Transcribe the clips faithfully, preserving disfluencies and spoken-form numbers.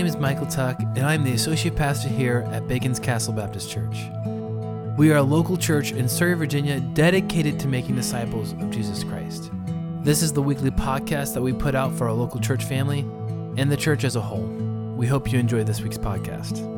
name is Michael Tuck, and I'm the Associate Pastor here at Bacon's Castle Baptist Church. We are a local church in Surrey, Virginia, dedicated to making disciples of Jesus Christ. This is the weekly podcast that we put out for our local church family and the church as a whole. We hope you enjoy this week's podcast.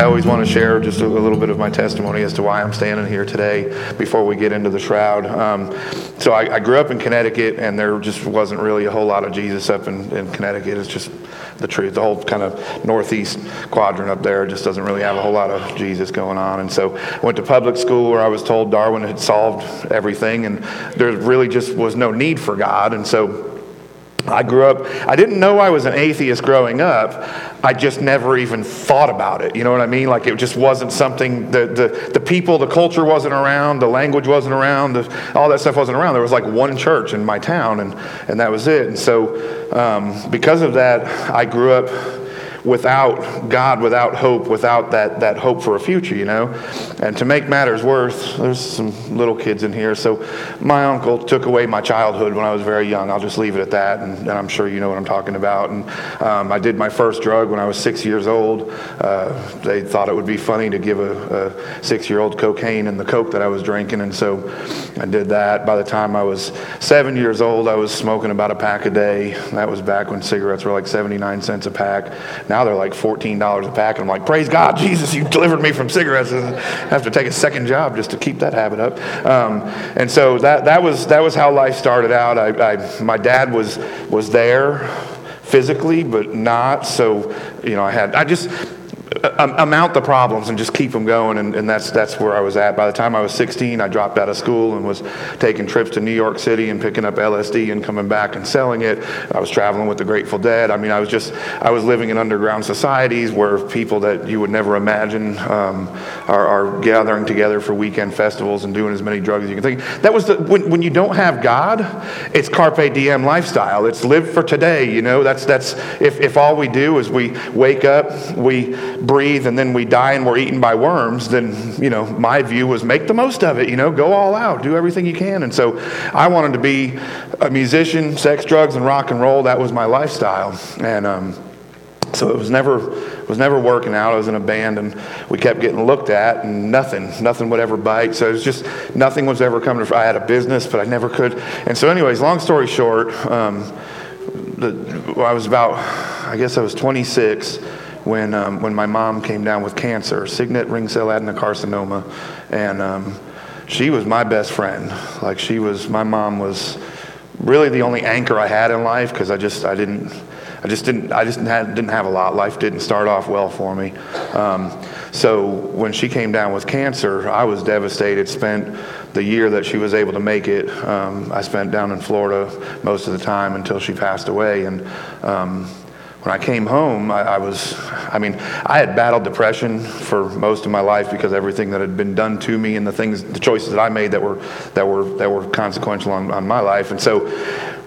I always want to share just a little bit of my testimony as to why I'm standing here today before we get into the shroud. Um, so I, I grew up in Connecticut, and there just wasn't really a whole lot of Jesus up in, in Connecticut. It's just the truth. The whole kind of northeast quadrant up there just doesn't really have a whole lot of Jesus going on. And so I went to public school where I was told Darwin had solved everything, and there really just was no need for God. And so I grew up, I didn't know I was an atheist growing up. I just never even thought about it. You know what I mean? Like, it just wasn't something, the the, the people, the culture wasn't around, the language wasn't around, the, all that stuff wasn't around. There was like one church in my town, and, and that was it. And so um, because of that, I grew up without God, without hope, without that that hope for a future, you know. And to make matters worse, there's some little kids in here. So my uncle took away my childhood when I was very young. I'll just leave it at that, and, and I'm sure you know what I'm talking about. And um, I did my first drug when I was six years old. Uh, they thought it would be funny to give a, a six-year-old cocaine and the coke that I was drinking, and so I did that. By the time I was seven years old, I was smoking about a pack a day. That was back when cigarettes were like seventy-nine cents a pack. Now they're like fourteen dollars a pack, and I'm like, praise God, Jesus, you delivered me from cigarettes. I have to take a second job just to keep that habit up. Um, and so that that was that was how life started out. I, I my dad was was there physically, but not. So, you know, I had I just. amount the problems and just keep them going, and, and that's that's where I was at. By the time I was sixteen, I dropped out of school and was taking trips to New York City and picking up L S D and coming back and selling it. I was traveling with the Grateful Dead. I mean, I was just, I was living in underground societies where people that you would never imagine um, are, are gathering together for weekend festivals and doing as many drugs as you can think. That was the, when, when you don't have God, it's carpe diem lifestyle. It's live for today, you know. That's, that's if, if all we do is we wake up, we breathe, and then we die and we're eaten by worms, then, you know, my view was make the most of it, you know, go all out, do everything you can. And so I wanted to be a musician, sex, drugs, and rock and roll. That was my lifestyle. And um, so it was never it was never working out. I was in a band, and we kept getting looked at, and nothing, nothing would ever bite. So it was just, nothing was ever coming to, I had a business, but I never could. And so anyways, long story short, um, the, I was about, I guess I was twenty-six, when um, when my mom came down with cancer, signet ring cell adenocarcinoma, and um, she was my best friend. Like, she was, my mom was really the only anchor I had in life, because I just I didn't I just didn't I just had, didn't have a lot. Life didn't start off well for me. Um, so when she came down with cancer, I was devastated. Spent the year that she was able to make it, um, I spent down in Florida most of the time until she passed away. And Um, When I came home, I, I was, I mean, I had battled depression for most of my life because everything that had been done to me and the things, the choices that I made that were that were, that were consequential on, on my life. And so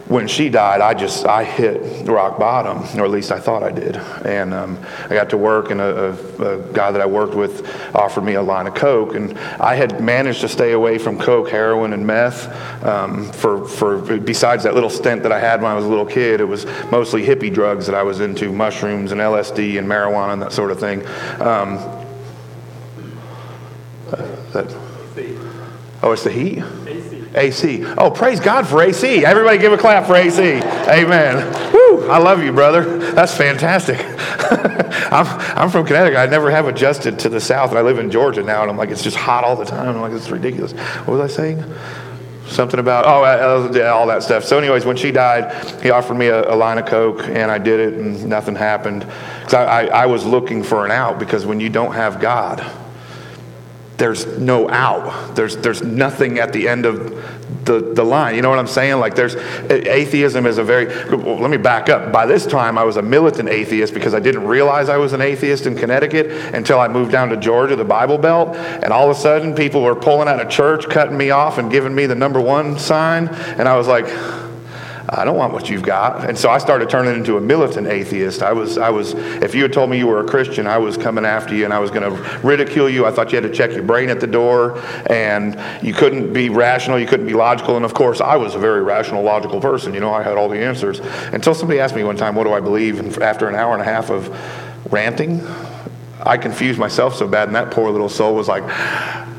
when she died, I just, I hit rock bottom, or at least I thought I did. And um, I got to work, and a, a, a guy that I worked with offered me a line of coke. And I had managed to stay away from coke, heroin, and meth um, for, for, besides that little stint that I had when I was a little kid. It was mostly hippie drugs that I was into, mushrooms and L S D and marijuana and that sort of thing. Um, that, oh, it's the heat? A C. Oh, praise God for A C. Everybody give a clap for A C. Amen. Woo! I love you, brother. That's fantastic. I'm I'm from Connecticut. I never have adjusted to the South, and I live in Georgia now, and I'm like, it's just hot all the time. I'm like, it's ridiculous. What was I saying? Something about, oh, yeah, all that stuff. So anyways, when she died, he offered me a, a line of coke, and I did it, and nothing happened. Because I, I, I was looking for an out, because when you don't have God, there's no out. There's there's nothing at the end of the, the line. You know what I'm saying? Like, there's, atheism is a very, well, let me back up. By this time, I was a militant atheist, because I didn't realize I was an atheist in Connecticut until I moved down to Georgia, the Bible Belt, and all of a sudden, people were pulling out of church, cutting me off, and giving me the number one sign, and I was like, I don't want what you've got. And so I started turning into a militant atheist. I was, I was. If you had told me you were a Christian, I was coming after you and I was going to ridicule you. I thought you had to check your brain at the door and you couldn't be rational, you couldn't be logical. And of course, I was a very rational, logical person. You know, I had all the answers. Until somebody asked me one time, what do I believe? And after an hour and a half of ranting, I confused myself so bad. And that poor little soul was like,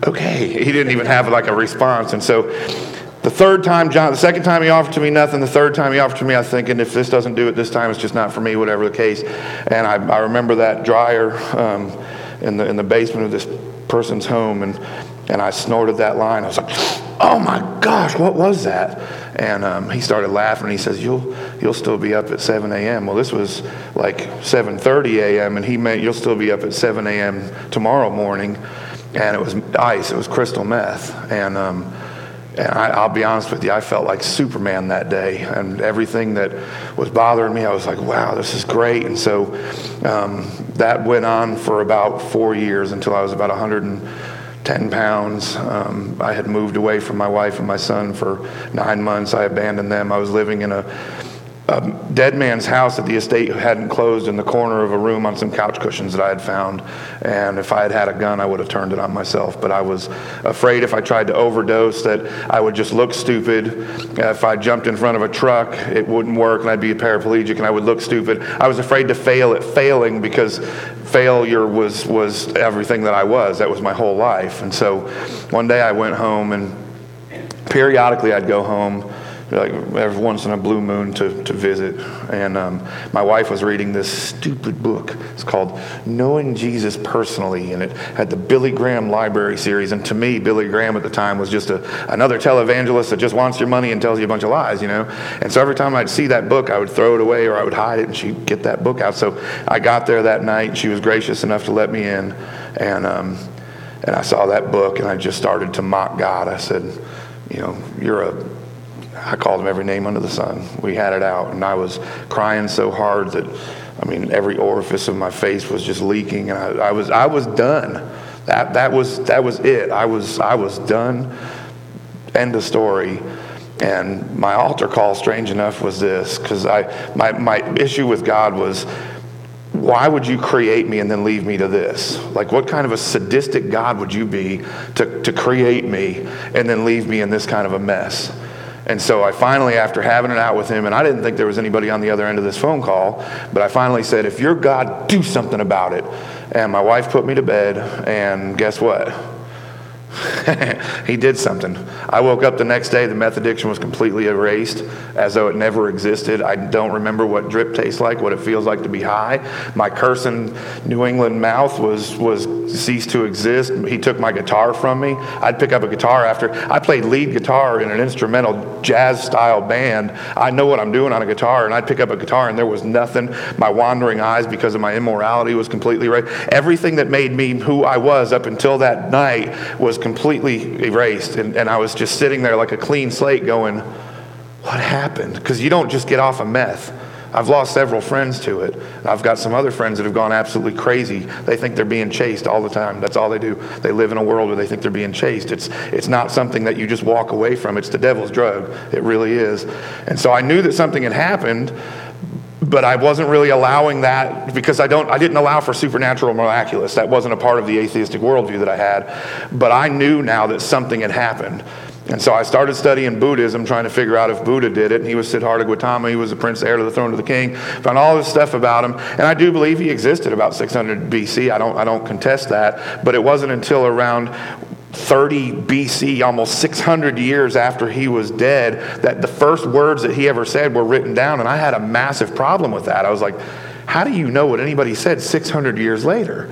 okay. He didn't even have like a response. And so... The third time, John, the second time he offered to me nothing, the third time he offered to me, I'm thinking, if this doesn't do it this time, it's just not for me, whatever the case. And I, I remember that dryer um, in the in the basement of this person's home, and and I snorted that line. I was like, oh my gosh, what was that? And um, he started laughing. He says, you'll you'll still be up at seven a.m. Well, this was like seven thirty a.m., and he meant you'll still be up at seven a.m. tomorrow morning. And it was ice. It was crystal meth. And... Um, And I, I'll be honest with you, I felt like Superman that day. And everything that was bothering me, I was like, wow, this is great. And so um, that went on for about four years until I was about one hundred ten pounds. Um, I had moved away from my wife and my son for nine months. I abandoned them. I was living in a, a dead man's house that the estate hadn't closed in the corner of a room on some couch cushions that I had found. And if I had had a gun, I would have turned it on myself. But I was afraid if I tried to overdose that I would just look stupid. If I jumped in front of a truck, it wouldn't work, and I'd be a paraplegic, and I would look stupid. I was afraid to fail at failing because failure was, was everything that I was. That was my whole life. And so one day I went home, and periodically I'd go home, like every once in a blue moon, to, to visit. And um, my wife was reading this stupid book. It's called Knowing Jesus Personally, and it had the Billy Graham Library Series. And to me, Billy Graham at the time was just a, another televangelist that just wants your money and tells you a bunch of lies, you know? And so every time I'd see that book, I would throw it away or I would hide it, and she'd get that book out. So I got there that night, and she was gracious enough to let me in. And, um, and I saw that book, and I just started to mock God. I said, you know, you're a... I called him every name under the sun. We had it out, and I was crying so hard that, I mean, every orifice of my face was just leaking, and I, I was I was done. That that was that was it. I was I was done. End of story. And my altar call, strange enough, was this, because I my my issue with God was, why would you create me and then leave me to this? Like, what kind of a sadistic God would you be to to create me and then leave me in this kind of a mess? And so I finally, after having it out with him, and I didn't think there was anybody on the other end of this phone call, but I finally said, if you're God, do something about it. And my wife put me to bed, and guess what? He did something. I woke up the next day, the meth addiction was completely erased, as though it never existed. I don't remember what drip tastes like, what it feels like to be high. My cursing New England mouth was was ceased to exist. He took my guitar from me. I'd pick up a guitar after. I played lead guitar in an instrumental jazz-style band. I know what I'm doing on a guitar, and I'd pick up a guitar, and there was nothing. My wandering eyes, because of my immorality, was completely erased. Everything that made me who I was up until that night was completely erased, and, and I was just sitting there like a clean slate going, what happened? Because you don't just get off of meth. I've lost several friends to it. I've got some other friends that have gone absolutely crazy. They think they're being chased all the time. That's all they do. They live in a world where they think they're being chased. It's it's not something that you just walk away from. It's the devil's drug. It really is. And so I knew that something had happened, but I wasn't really allowing that, because I don't. I didn't allow for supernatural, miraculous. That wasn't a part of the atheistic worldview that I had. But I knew now that something had happened. And so I started studying Buddhism, trying to figure out if Buddha did it. And he was Siddhartha Gautama. He was the prince, heir to the throne of the king. Found all this stuff about him. And I do believe he existed about six hundred B C. I don't, I don't contest that. But it wasn't until around thirty B C, almost six hundred years after he was dead, that the first words that he ever said were written down. And I had a massive problem with that. I was like, how do you know what anybody said six hundred years later?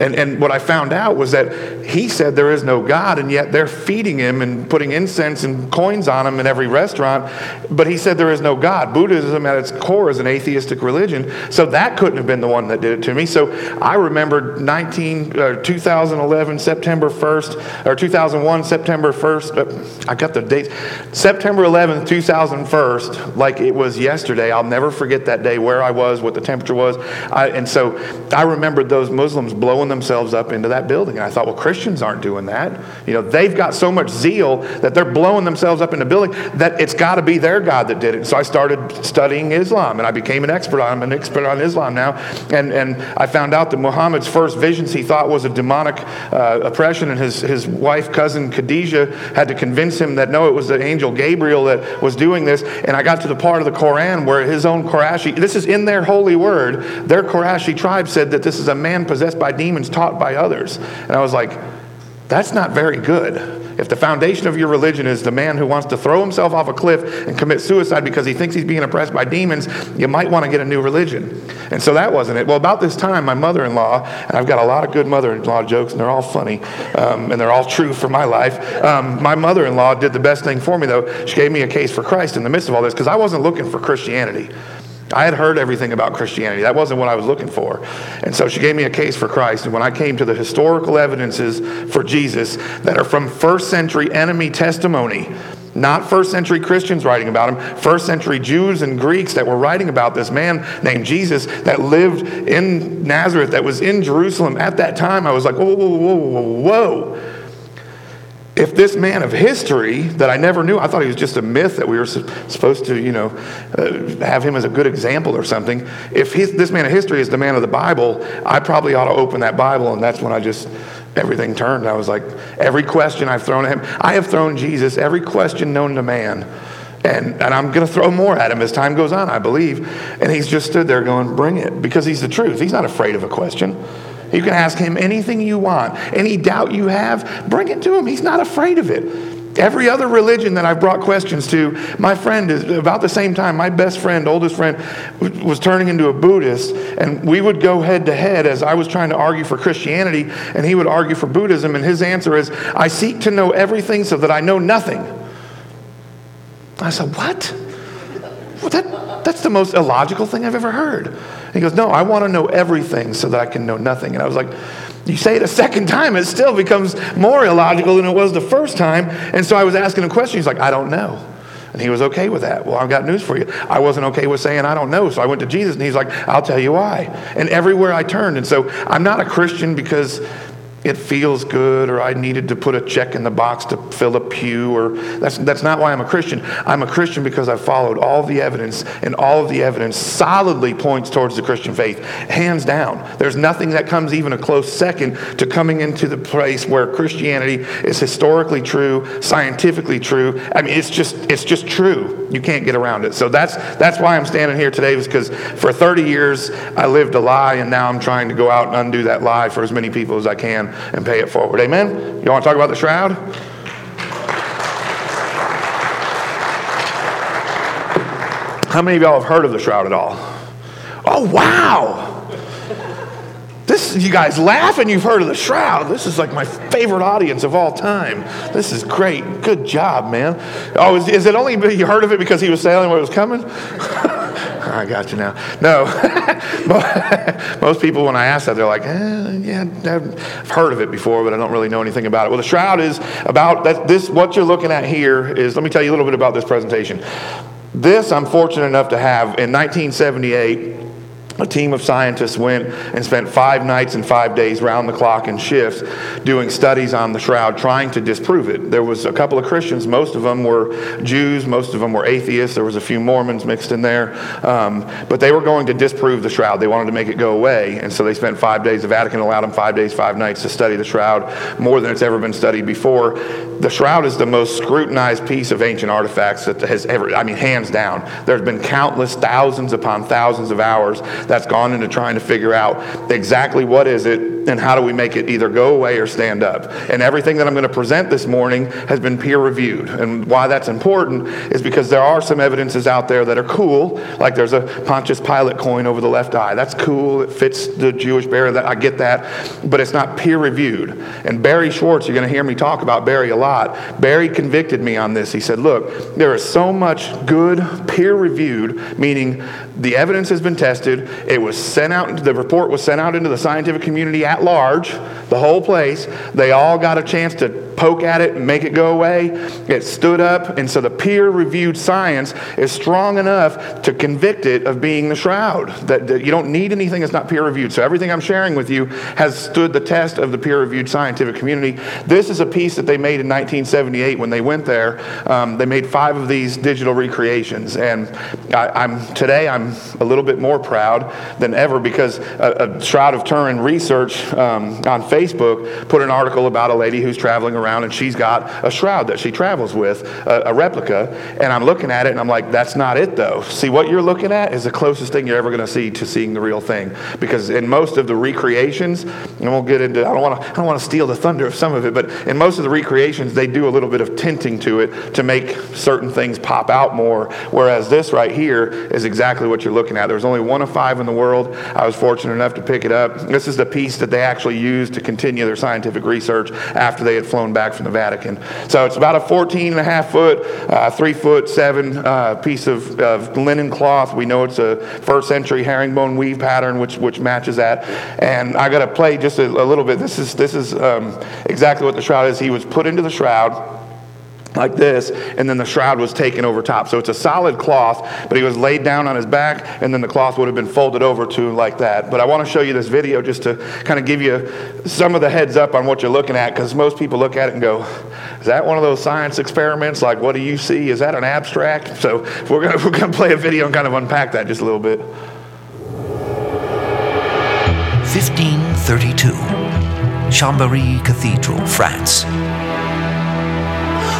And and what I found out was that he said there is no God, and yet they're feeding him and putting incense and coins on him in every restaurant. But he said there is no God. Buddhism at its core is an atheistic religion, so that couldn't have been the one that did it to me. So I remembered nineteen, uh, twenty eleven, September first, or two thousand one, September first. Uh, I got the dates. September eleventh, two thousand one, like it was yesterday. I'll never forget that day, where I was, what the temperature was. I, and so I remembered those Muslims blowing themselves up into that building. And I thought, well, Christians aren't doing that. You know, they've got so much zeal that they're blowing themselves up into the building that it's got to be their God that did it. So I started studying Islam, and I became an expert on I'm an expert on Islam now. And and I found out that Muhammad's first visions he thought was a demonic uh, oppression, and his, his wife, cousin Khadijah, had to convince him that no, it was the angel Gabriel that was doing this. And I got to the part of the Quran where his own Qurashi, this is in their holy word, their Qurashi tribe said that this is a man possessed by demons taught by others. And I was like, that's not very good. If the foundation of your religion is the man who wants to throw himself off a cliff and commit suicide because he thinks he's being oppressed by demons, you might want to get a new religion. And so that wasn't it. Well, about this time, my mother-in-law, and I've got a lot of good mother-in-law jokes, and they're all funny, um, and they're all true for my life. Um, my mother-in-law did the best thing for me, though. She gave me a case for Christ in the midst of all this because I wasn't looking for Christianity. I had heard everything about Christianity. That wasn't what I was looking for. And so she gave me a case for Christ. And when I came to the historical evidences for Jesus that are from first century enemy testimony, not first century Christians writing about him, first century Jews and Greeks that were writing about this man named Jesus that lived in Nazareth, that was in Jerusalem at that time, I was like, whoa, whoa, whoa, whoa, whoa. If this man of history that I never knew, I thought he was just a myth that we were su- supposed to, you know, uh, have him as a good example or something. If his, this man of history is the man of the Bible, I probably ought to open that Bible. And that's when I just, everything turned. I was like, every question I've thrown at him, I have thrown Jesus every question known to man. And and I'm going to throw more at him as time goes on, I believe. And he's just stood there going, bring it. Because he's the truth. He's not afraid of a question. You can ask him anything you want. Any doubt you have, bring it to him. He's not afraid of it. Every other religion that I've brought questions to, my friend is about the same time, my best friend, oldest friend, was turning into a Buddhist. And we would go head to head as I was trying to argue for Christianity. And he would argue for Buddhism. And his answer is, I seek to know everything so that I know nothing. I said, what? Well, that, that's the most illogical thing I've ever heard. And he goes, no, I want to know everything so that I can know nothing. And I was like, you say it a second time, it still becomes more illogical than it was the first time. And so I was asking him questions. He's like, I don't know. And he was okay with that. Well, I've got news for you. I wasn't okay with saying, I don't know. So I went to Jesus and he's like, I'll tell you why. And everywhere I turned. And so I'm not a Christian because it feels good, or I needed to put a check in the box to fill a pew, or that's that's not why I'm a Christian. I'm a Christian because I followed all the evidence, and all of the evidence solidly points towards the Christian faith, hands down. There's nothing that comes even a close second to coming into the place where Christianity is historically true, scientifically true. I mean, it's just it's just true. You can't get around it. So that's that's why I'm standing here today, is because for thirty years I lived a lie, and now I'm trying to go out and undo that lie for as many people as I can and pay it forward. Amen? You want to talk about the shroud? How many of y'all have heard of the shroud at all? Oh, wow! This, you guys laugh and you've heard of the shroud. This is like my favorite audience of all time. This is great. Good job, man. Oh, is, is it only you heard of it because he was sailing when it was coming? I got you now. No. Most people, when I ask that, they're like, eh, yeah, I've heard of it before, but I don't really know anything about it. Well, the shroud is about that. This, what you're looking at here is, let me tell you a little bit about this presentation. This, I'm fortunate enough to have. In nineteen seventy-eight, a team of scientists went and spent five nights and five days round the clock in shifts doing studies on the shroud, trying to disprove it. There was a couple of Christians. Most of them were Jews. Most of them were atheists. There was a few Mormons mixed in there. Um, but they were going to disprove the shroud. They wanted to make it go away. And so they spent five days. The Vatican allowed them five days, five nights to study the shroud, more than it's ever been studied before. The shroud is the most scrutinized piece of ancient artifacts that has ever, I mean, hands down. There's been countless thousands upon thousands of hours that's gone into trying to figure out exactly what is it and how do we make it either go away or stand up. And everything that I'm going to present this morning has been peer reviewed. And why that's important is because there are some evidences out there that are cool, like there's a Pontius Pilate coin over the left eye. That's cool. It fits the Jewish bearer. That I get that. But it's not peer reviewed. And Barry Schwortz, you're going to hear me talk about Barry a lot. Barry convicted me on this. He said, look, there is so much good peer reviewed, meaning the evidence has been tested. It was sent out, the report was sent out into the scientific community at large, the whole place. They all got a chance to poke at it and make it go away. It stood up, and so the peer-reviewed science is strong enough to convict it of being the shroud. That, that you don't need anything that's not peer-reviewed. So everything I'm sharing with you has stood the test of the peer-reviewed scientific community. This is a piece that they made in nineteen seventy-eight when they went there. Um, they made five of these digital recreations, and I, I'm today I'm a little bit more proud than ever because a, a Shroud of Turin research um, on Facebook put an article about a lady who's traveling around, and she's got a shroud that she travels with, a, a replica, and I'm looking at it, and I'm like, that's not it, though. See, what you're looking at is the closest thing you're ever going to see to seeing the real thing, because in most of the recreations, and we'll get into, I don't want to I don't want to steal the thunder of some of it, but in most of the recreations, they do a little bit of tinting to it to make certain things pop out more, whereas this right here is exactly what you're looking at. There's only one of five in the world. I was fortunate enough to pick it up. This is the piece that they actually used to continue their scientific research after they had flown back from the Vatican. So it's about a fourteen and a half foot, uh, three foot seven uh, piece of, of linen cloth. We know it's a first century herringbone weave pattern, which which matches that. And I got to play just a, a little bit. This is this is um, exactly what the shroud is. He was put into the shroud like this, and then the shroud was taken over top. So it's a solid cloth, but he was laid down on his back, and then the cloth would have been folded over to like that. But I want to show you this video just to kind of give you some of the heads up on what you're looking at, because most people look at it and go, is that one of those science experiments? Like, what do you see? Is that an abstract? So we're going we're going to play a video and kind of unpack that just a little bit. fifteen thirty-two, Chambéry Cathedral, France.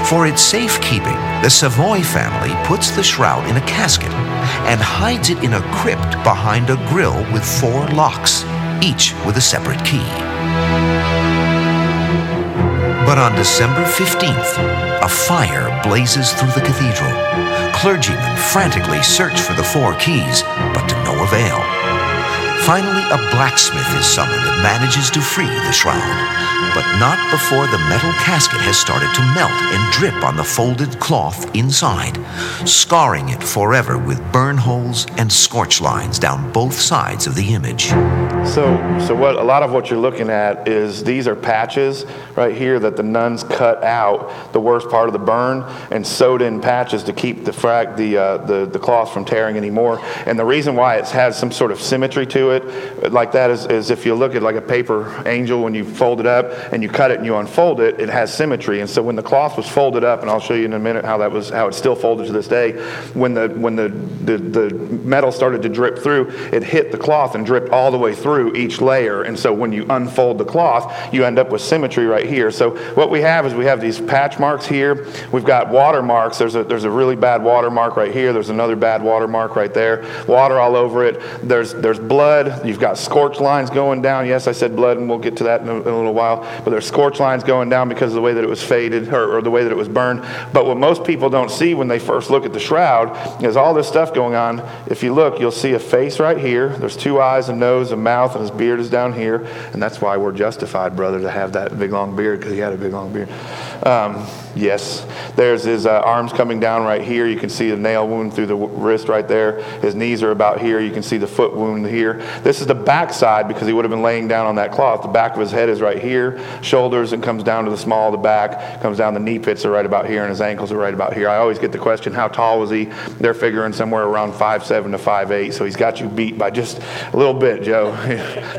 For its safekeeping, the Savoy family puts the shroud in a casket and hides it in a crypt behind a grille with four locks, each with a separate key. But on December fifteenth, a fire blazes through the cathedral. Clergymen frantically search for the four keys, but to no avail. Finally, a blacksmith is summoned and manages to free the shroud, but not before the metal casket has started to melt and drip on the folded cloth inside, scarring it forever with burn holes and scorch lines down both sides of the image. So, so what a lot of what you're looking at is these are patches right here that the nuns cut out the worst part of the burn and sewed in patches to keep the frag, the, uh, the the cloth from tearing anymore. And the reason why it has some sort of symmetry to it, like that, is, is if you look at like a paper angel when you fold it up, and you cut it and you unfold it, it has symmetry. And so when the cloth was folded up, and I'll show you in a minute how that was, how it's still folded to this day, when the when the, the, the metal started to drip through, it hit the cloth and dripped all the way through each layer. And so when you unfold the cloth, you end up with symmetry right here. So what we have is we have these patch marks here. We've got water marks. There's a there's a really bad water mark right here. There's another bad water mark right there. Water all over it. There's there's blood. You've got scorch lines going down. Yes, I said blood, and we'll get to that in a, in a little while. But there's scorch lines going down because of the way that it was faded or, or the way that it was burned. But what most people don't see when they first look at the shroud is all this stuff going on. If you look, you'll see a face right here. There's two eyes, a nose, a mouth, and his beard is down here. And that's why we're justified, brother, to have that big, long beard, because he had a big, long beard. Um, yes. There's his uh, arms coming down right here. You can see the nail wound through the w- wrist right there. His knees are about here. You can see the foot wound here. This is the back side because he would have been laying down on that cloth. The back of his head is right here. Shoulders, and comes down to the small of the back, comes down, the knee pits are right about here, and his ankles are right about here. I always get the question, how tall was he? They're figuring somewhere around five seven to five eight, so he's got you beat by just a little bit, Joe.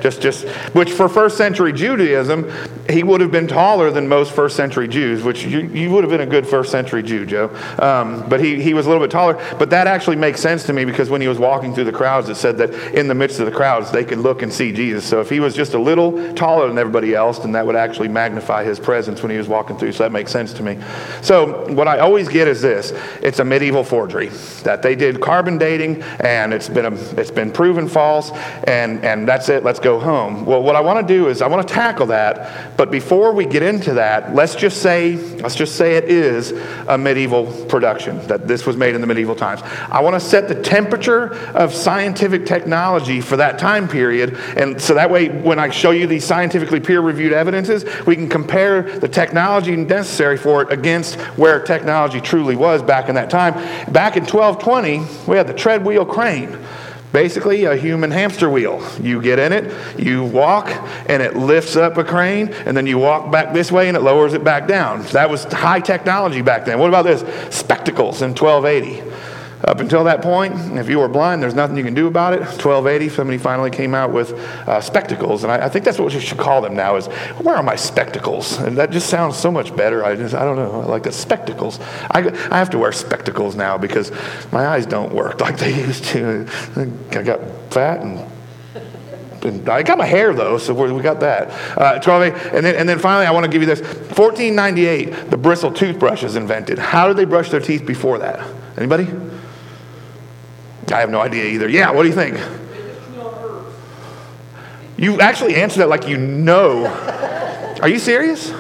just, just, which for first century Judaism, he would have been taller than most first century Jews, which you, you would have been a good first century Jew, Joe. Um, but he, he was a little bit taller, but that actually makes sense to me because when he was walking through the crowds, it said that in the midst of the crowds, they could look and see Jesus. So if he was just a little taller than everybody else, then that That would actually magnify his presence when he was walking through, so that makes sense to me. So what I always get is this: it's a medieval forgery that they did carbon dating, and it's been a, it's been proven false, and and that's it. Let's go home. Well, what I want to do is I want to tackle that, but before we get into that, let's just say let's just say it is a medieval production, that this was made in the medieval times. I want to set the temperature of scientific technology for that time period, and so that way when I show you these scientifically peer-reviewed evidence, we can compare the technology necessary for it against where technology truly was back in that time. Back in twelve twenty, we had the treadwheel crane. Basically, a human hamster wheel. You get in it, you walk, and it lifts up a crane, and then you walk back this way, and it lowers it back down. That was high technology back then. What about this? Spectacles in twelve eighty. Up until that point, if you were blind, there's nothing you can do about it. twelve eighty, somebody finally came out with uh, spectacles, and I, I think that's what you should call them now is, where are my spectacles? And that just sounds so much better. I just, I don't know, I like the spectacles. I, I have to wear spectacles now because my eyes don't work like they used to. I got fat and... and I got my hair though, so we got that. Uh, twelve eighty, and then and then finally, I want to give you this. fourteen ninety-eight, the bristle toothbrush is invented. How did they brush their teeth before that? Anybody? I have no idea either. Yeah, what do you think? You actually answer that like you know. Are you serious?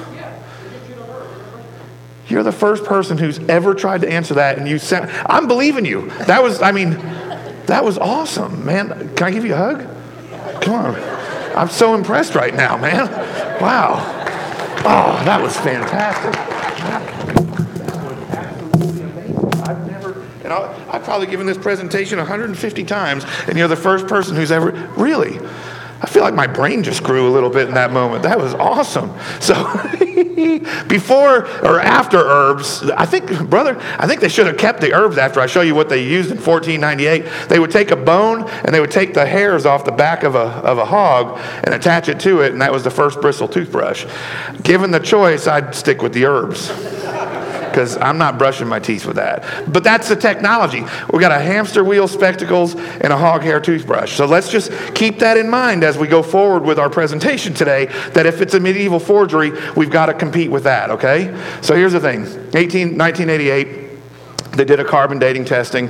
You're the first person who's ever tried to answer that, and you sound. I'm believing you. That was, I mean, that was awesome, man. Can I give you a hug? Come on. I'm so impressed right now, man. Wow. Oh, that was fantastic. I've probably given this presentation one hundred fifty times, and you're the first person who's ever, really, I feel like my brain just grew a little bit in that moment. That was awesome. So before or after herbs, I think, brother, I think they should have kept the herbs after I show you what they used in fourteen ninety-eight. They would take a bone, and they would take the hairs off the back of a, of a hog and attach it to it, and that was the first bristle toothbrush. Given the choice, I'd stick with the herbs. Because I'm not brushing my teeth with that. But that's the technology. We got a hamster wheel, spectacles, and a hog hair toothbrush. So let's just keep that in mind as we go forward with our presentation today, that if it's a medieval forgery, we've got to compete with that, okay? So here's the thing. nineteen eighty-eight, they did a carbon dating testing,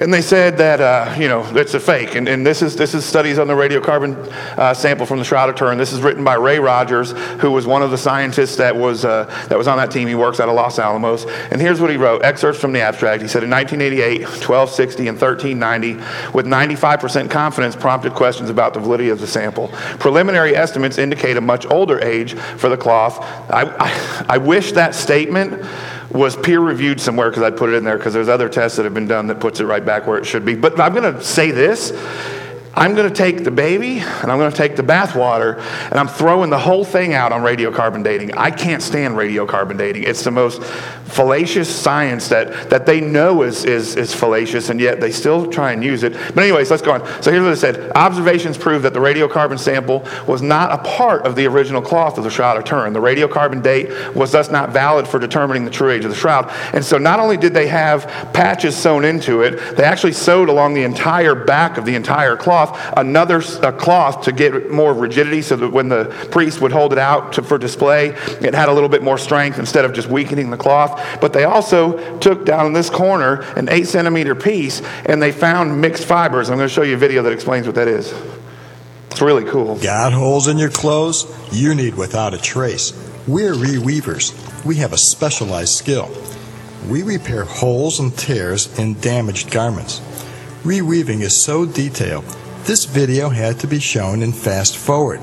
and they said that, uh, you know, it's a fake. And, and this is this is studies on the radiocarbon uh, sample from the Shroud of Turin. This is written by Ray Rogers, who was one of the scientists that was uh, that was on that team. He works out of Los Alamos. And here's what he wrote, excerpts from the abstract. He said in nineteen eighty-eight, twelve sixty, and thirteen ninety, with ninety-five percent confidence, prompted questions about the validity of the sample. Preliminary estimates indicate a much older age for the cloth. I, I, I wish that statement was peer-reviewed somewhere, because I put it in there, because there's other tests that have been done that puts it right back where it should be. But I'm going to say this. I'm going to take the baby, and I'm going to take the bathwater, and I'm throwing the whole thing out on radiocarbon dating. I can't stand radiocarbon dating. It's the most fallacious science that, that they know is, is, is fallacious, and yet they still try and use it. But anyways, let's go on. So here's what it said. Observations prove that the radiocarbon sample was not a part of the original cloth of the Shroud of Turin. The radiocarbon date was thus not valid for determining the true age of the shroud. And so not only did they have patches sewn into it, they actually sewed along the entire back of the entire cloth another a cloth to get more rigidity, so that when the priest would hold it out to, for display, it had a little bit more strength instead of just weakening the cloth. But they also took down in this corner an eight centimeter piece, and they found mixed fibers. I'm going to show you a video that explains what that is. It's really cool. Got holes in your clothes? You need Without a Trace. We're reweavers. We have a specialized skill. We repair holes and tears in damaged garments. Reweaving is so detailed. This video had to be shown in fast forward.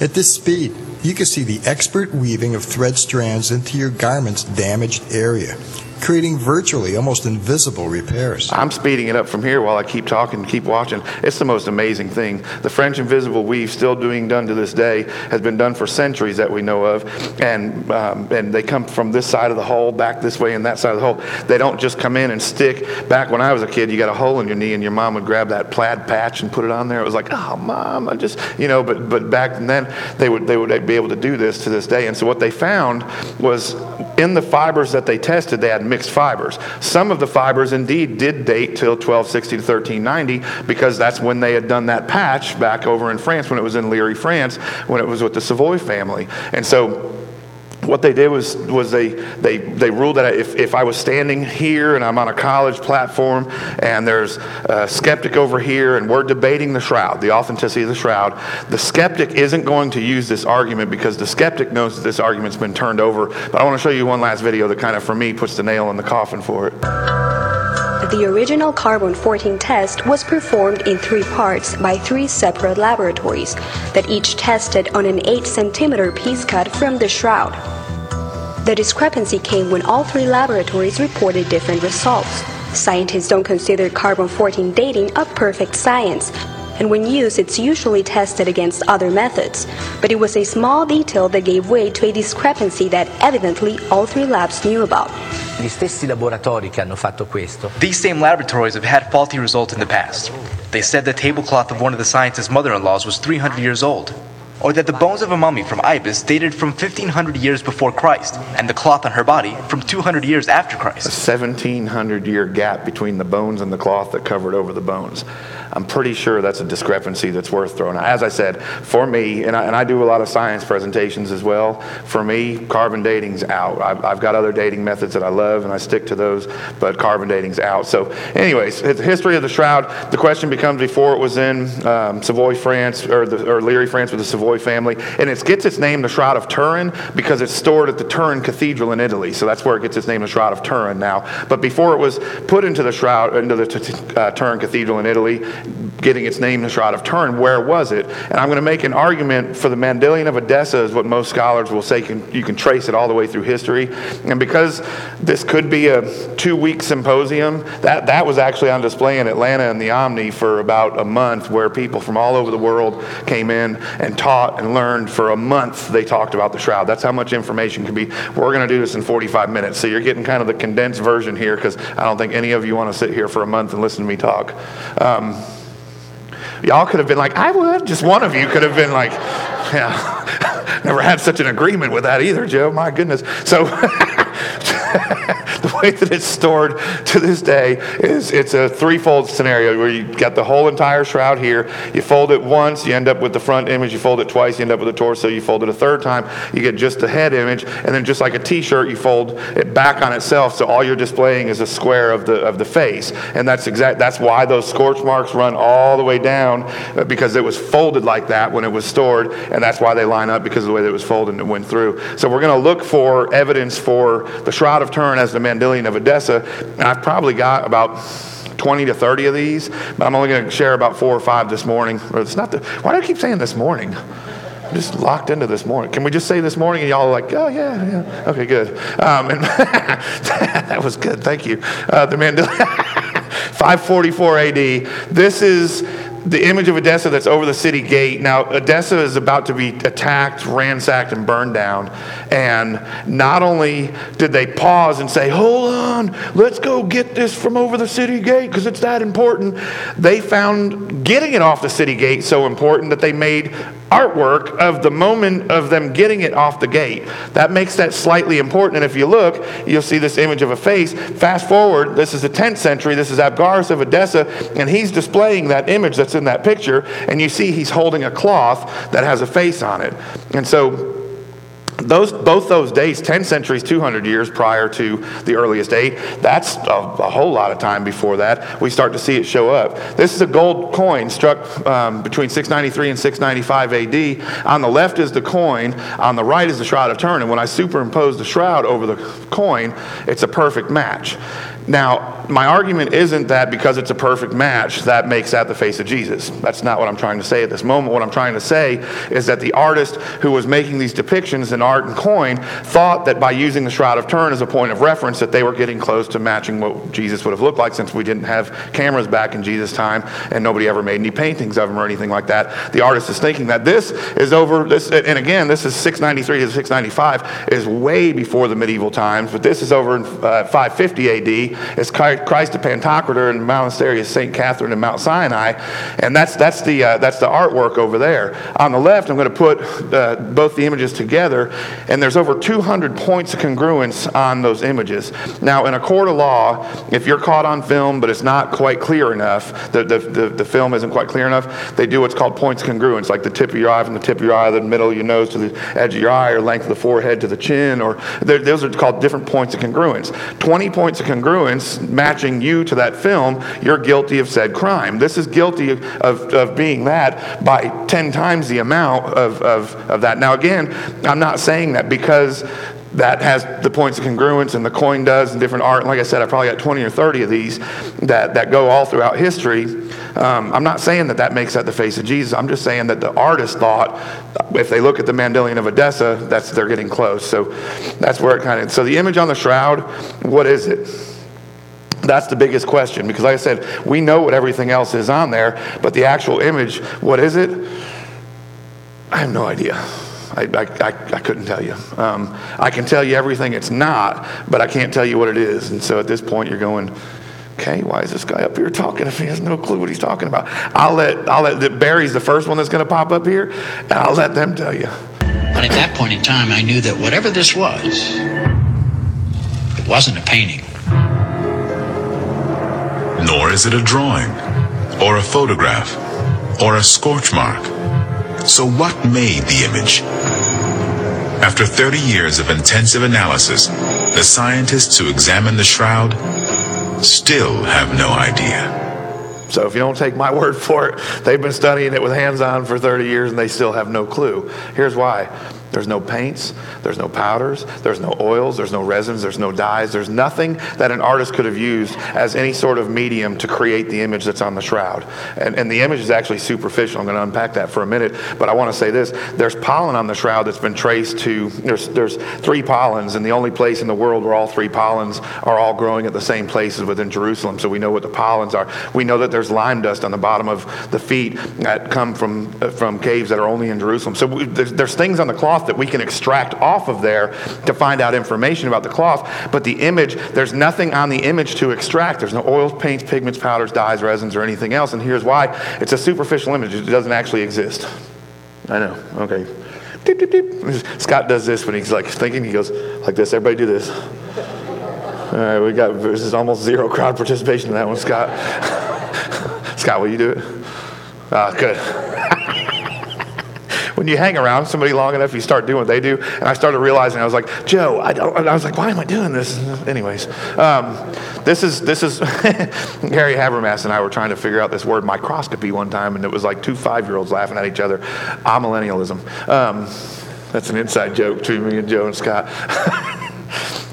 At this speed, you can see the expert weaving of thread strands into your garment's damaged area, creating virtually almost invisible repairs. I'm speeding it up from here while I keep talking and keep watching. It's the most amazing thing. The French invisible weave, still being done to this day, has been done for centuries that we know of, and um, and they come from this side of the hole back this way and that side of the hole. They don't just come in and stick. Back when I was a kid, you got a hole in your knee and your mom would grab that plaid patch and put it on there. It was like, oh, mom, I just, you know, but but back then they would they would be able to do this to this day. And so what they found was in the fibers that they tested, they had mixed fibers. Some of the fibers indeed did date till twelve sixty to thirteen ninety, because that's when they had done that patch back over in France, when it was in Lirey, France, when it was with the Savoy family. And so what they did was was they they, they ruled that if, if I was standing here and I'm on a college platform and there's a skeptic over here and we're debating the shroud, the authenticity of the shroud, the skeptic isn't going to use this argument because the skeptic knows that this argument's been turned over. But I want to show you one last video that kind of, for me, puts the nail in the coffin for it. The original carbon fourteen test was performed in three parts by three separate laboratories that each tested on an eight centimeter piece cut from the shroud. The discrepancy came when all three laboratories reported different results. Scientists don't consider carbon fourteen dating a perfect science, and when used, it's usually tested against other methods. But it was a small detail that gave way to a discrepancy that evidently all three labs knew about. Gli stessi laboratori che hanno fatto questo. These same laboratories have had faulty results in the past. They said the tablecloth of one of the scientist's mother-in-laws was three hundred years old, or that the bones of a mummy from Ibis dated from fifteen hundred years before Christ, and the cloth on her body from two hundred years after Christ. A seventeen hundred year gap between the bones and the cloth that covered over the bones. I'm pretty sure that's a discrepancy that's worth throwing out. As I said, for me, and I, and I do a lot of science presentations as well, for me, carbon dating's out. I've, I've got other dating methods that I love, and I stick to those, but carbon dating's out. So anyways, it's the history of the Shroud. The question becomes, before it was in um, Savoy, France, or, the, or Lirey, France, with the Savoy family, and it gets its name, the Shroud of Turin, because it's stored at the Turin Cathedral in Italy. So that's where it gets its name, the Shroud of Turin now. But before it was put into the Shroud, into the uh, Turin Cathedral in Italy, getting its name, the Shroud of Turin, where was it? And I'm going to make an argument for the Mandylion of Edessa is what most scholars will say can, you can trace it all the way through history. And because this could be a two-week symposium, that, that was actually on display in Atlanta in the Omni for about a month, where people from all over the world came in and taught and learned. For a month they talked about the Shroud. That's how much information could be. We're going to do this in forty-five minutes, so you're getting kind of the condensed version here, because I don't think any of you want to sit here for a month and listen to me talk. Um, Y'all could have been like, I would. Just one of you could have been like, yeah, never had such an agreement with that either, Joe. My goodness. So the way that it's stored to this day is it's a threefold scenario where you got the whole entire shroud here. You fold it once, you end up with the front image. You fold it twice, you end up with the torso. You fold it a third time, you get just the head image. And then just like a t-shirt, you fold it back on itself, so all you're displaying is a square of the of the face. And that's exact. That's why those scorch marks run all the way down, because it was folded like that when it was stored, and that's why they line up, because of the way that it was folded and it went through. So we're going to look for evidence for the Shroud of Turin as the Mandylion of Edessa. And I've probably got about twenty to thirty of these, but I'm only going to share about four or five this morning. It's not the, why do I keep saying this morning? I'm just locked into this morning. Can we just say this morning? And y'all are like, oh, yeah, yeah. Okay, good. Um, and that was good. Thank you. Uh, the Mandylion, five forty-four A D. This is the image of Edessa that's over the city gate. Now, Edessa is about to be attacked, ransacked, and burned down. And not only did they pause and say, hold on, let's go get this from over the city gate because it's that important, they found getting it off the city gate so important that they made artwork of the moment of them getting it off the gate. That makes that slightly important. And if you look, you'll see this image of a face. Fast forward, this is the tenth century. This is Abgarus of Edessa, and he's displaying that image that's in that picture, and you see he's holding a cloth that has a face on it. And so those both those dates, ten centuries, two hundred years prior to the earliest date, that's a, a whole lot of time before that. We start to see it show up. This is a gold coin struck um, between six ninety-three and six ninety-five A D. On the left is the coin, on the right is the Shroud of Turin, and when I superimpose the shroud over the coin, it's a perfect match. Now, my argument isn't that because it's a perfect match, that makes that the face of Jesus. That's not what I'm trying to say at this moment. What I'm trying to say is that the artist who was making these depictions in art and coin thought that by using the Shroud of Turin as a point of reference that they were getting close to matching what Jesus would have looked like, since we didn't have cameras back in Jesus' time and nobody ever made any paintings of him or anything like that. The artist is thinking that this is over, this, and again, this is six ninety-three to six ninety-five, is way before the medieval times, but this is over in uh, five fifty A D. It's Christ the Pantocrator in the monastery of Saint Catherine in Mount Sinai, and that's that's the uh, that's the artwork over there. On the left, I'm going to put uh, both the images together, and there's over two hundred points of congruence on those images. Now, in a court of law, if you're caught on film, but it's not quite clear enough, the the, the, the film isn't quite clear enough, they do what's called points of congruence, like the tip of your eye from the tip of your eye, the middle of your nose to the edge of your eye, or length of the forehead to the chin, or those are called different points of congruence. twenty points of congruence matching you to that film, you're guilty of said crime. This is guilty of, of, of being that by ten times the amount of, of, of that. Now again, I'm not saying that because that has the points of congruence and the coin does and different art, and like I said, I probably got twenty or thirty of these that, that go all throughout history. Um, I'm not saying that that makes that the face of Jesus. I'm just saying that the artist thought, if they look at the Mandylion of Edessa, that's they're getting close. So that's where it kind of, so the image on the shroud, what is it? That's the biggest question, because like I said, we know what everything else is on there, but the actual image, what is it? I have no idea. I, I, I couldn't tell you. Um, I can tell you everything it's not, but I can't tell you what it is. And so at this point, you're going, okay, why is this guy up here talking if he has no clue what he's talking about? I'll let, I'll let Barry's the first one that's going to pop up here, and I'll let them tell you. But at that point in time, I knew that whatever this was, it wasn't a painting. Nor is it a drawing, or a photograph, or a scorch mark. So what made the image? After thirty years of intensive analysis, the scientists who examined the shroud still have no idea. So if you don't take my word for it, they've been studying it with hands-on for thirty years and they still have no clue. Here's why. There's no paints, there's no powders, there's no oils, there's no resins, there's no dyes, there's nothing that an artist could have used as any sort of medium to create the image that's on the shroud. And, and the image is actually superficial. I'm going to unpack that for a minute, but I want to say this. There's pollen on the shroud that's been traced to, there's, there's three pollens, and the only place in the world where all three pollens are all growing at the same place is within Jerusalem, so we know what the pollens are. We know that there's lime dust on the bottom of the feet that come from, from caves that are only in Jerusalem. So we, there's, there's things on the cloth that we can extract off of there to find out information about the cloth, but the image, there's nothing on the image to extract. There's no oils, paints, pigments, powders, dyes, resins, or anything else, and here's why. It's a superficial image. It doesn't actually exist. I know. Okay. Deep, deep, deep. Scott does this when he's like thinking. He goes like this. Everybody do this. All right, we got, this is almost zero crowd participation in that one, Scott. Scott, will you do it? Ah, good. When you hang around somebody long enough, you start doing what they do. And I started realizing, I was like, Joe, I don't, and I was like, why am I doing this? Anyways, um, this is, this is, Gary Habermas and I were trying to figure out this word microscopy one time, and it was like two five-year-olds laughing at each other. Amillennialism. Um, that's an inside joke between me and Joe and Scott.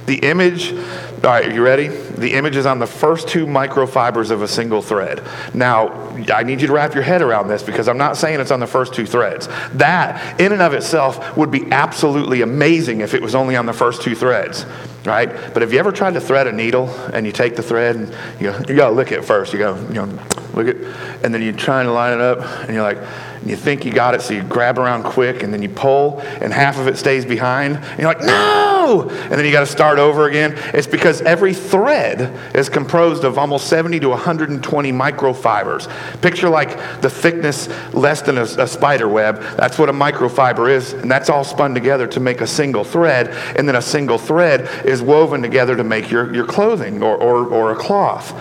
The image, all right, you ready? The image is on the first two microfibers of a single thread. Now, I need you to wrap your head around this, because I'm not saying it's on the first two threads. That, in and of itself, would be absolutely amazing if it was only on the first two threads, right? But have you ever tried to thread a needle, and you take the thread, and you go, you gotta lick it first, you go, you know, lick it, and then you're trying to line it up, and you're like, and you think you got it, so you grab around quick, and then you pull, and half of it stays behind, and you're like, no! And then you got to start over again. It's because every thread is composed of almost seventy to one hundred twenty microfibers. Picture like the thickness less than a, a spider web. That's what a microfiber is, and that's all spun together to make a single thread, and then a single thread is woven together to make your, your clothing or, or, or a cloth.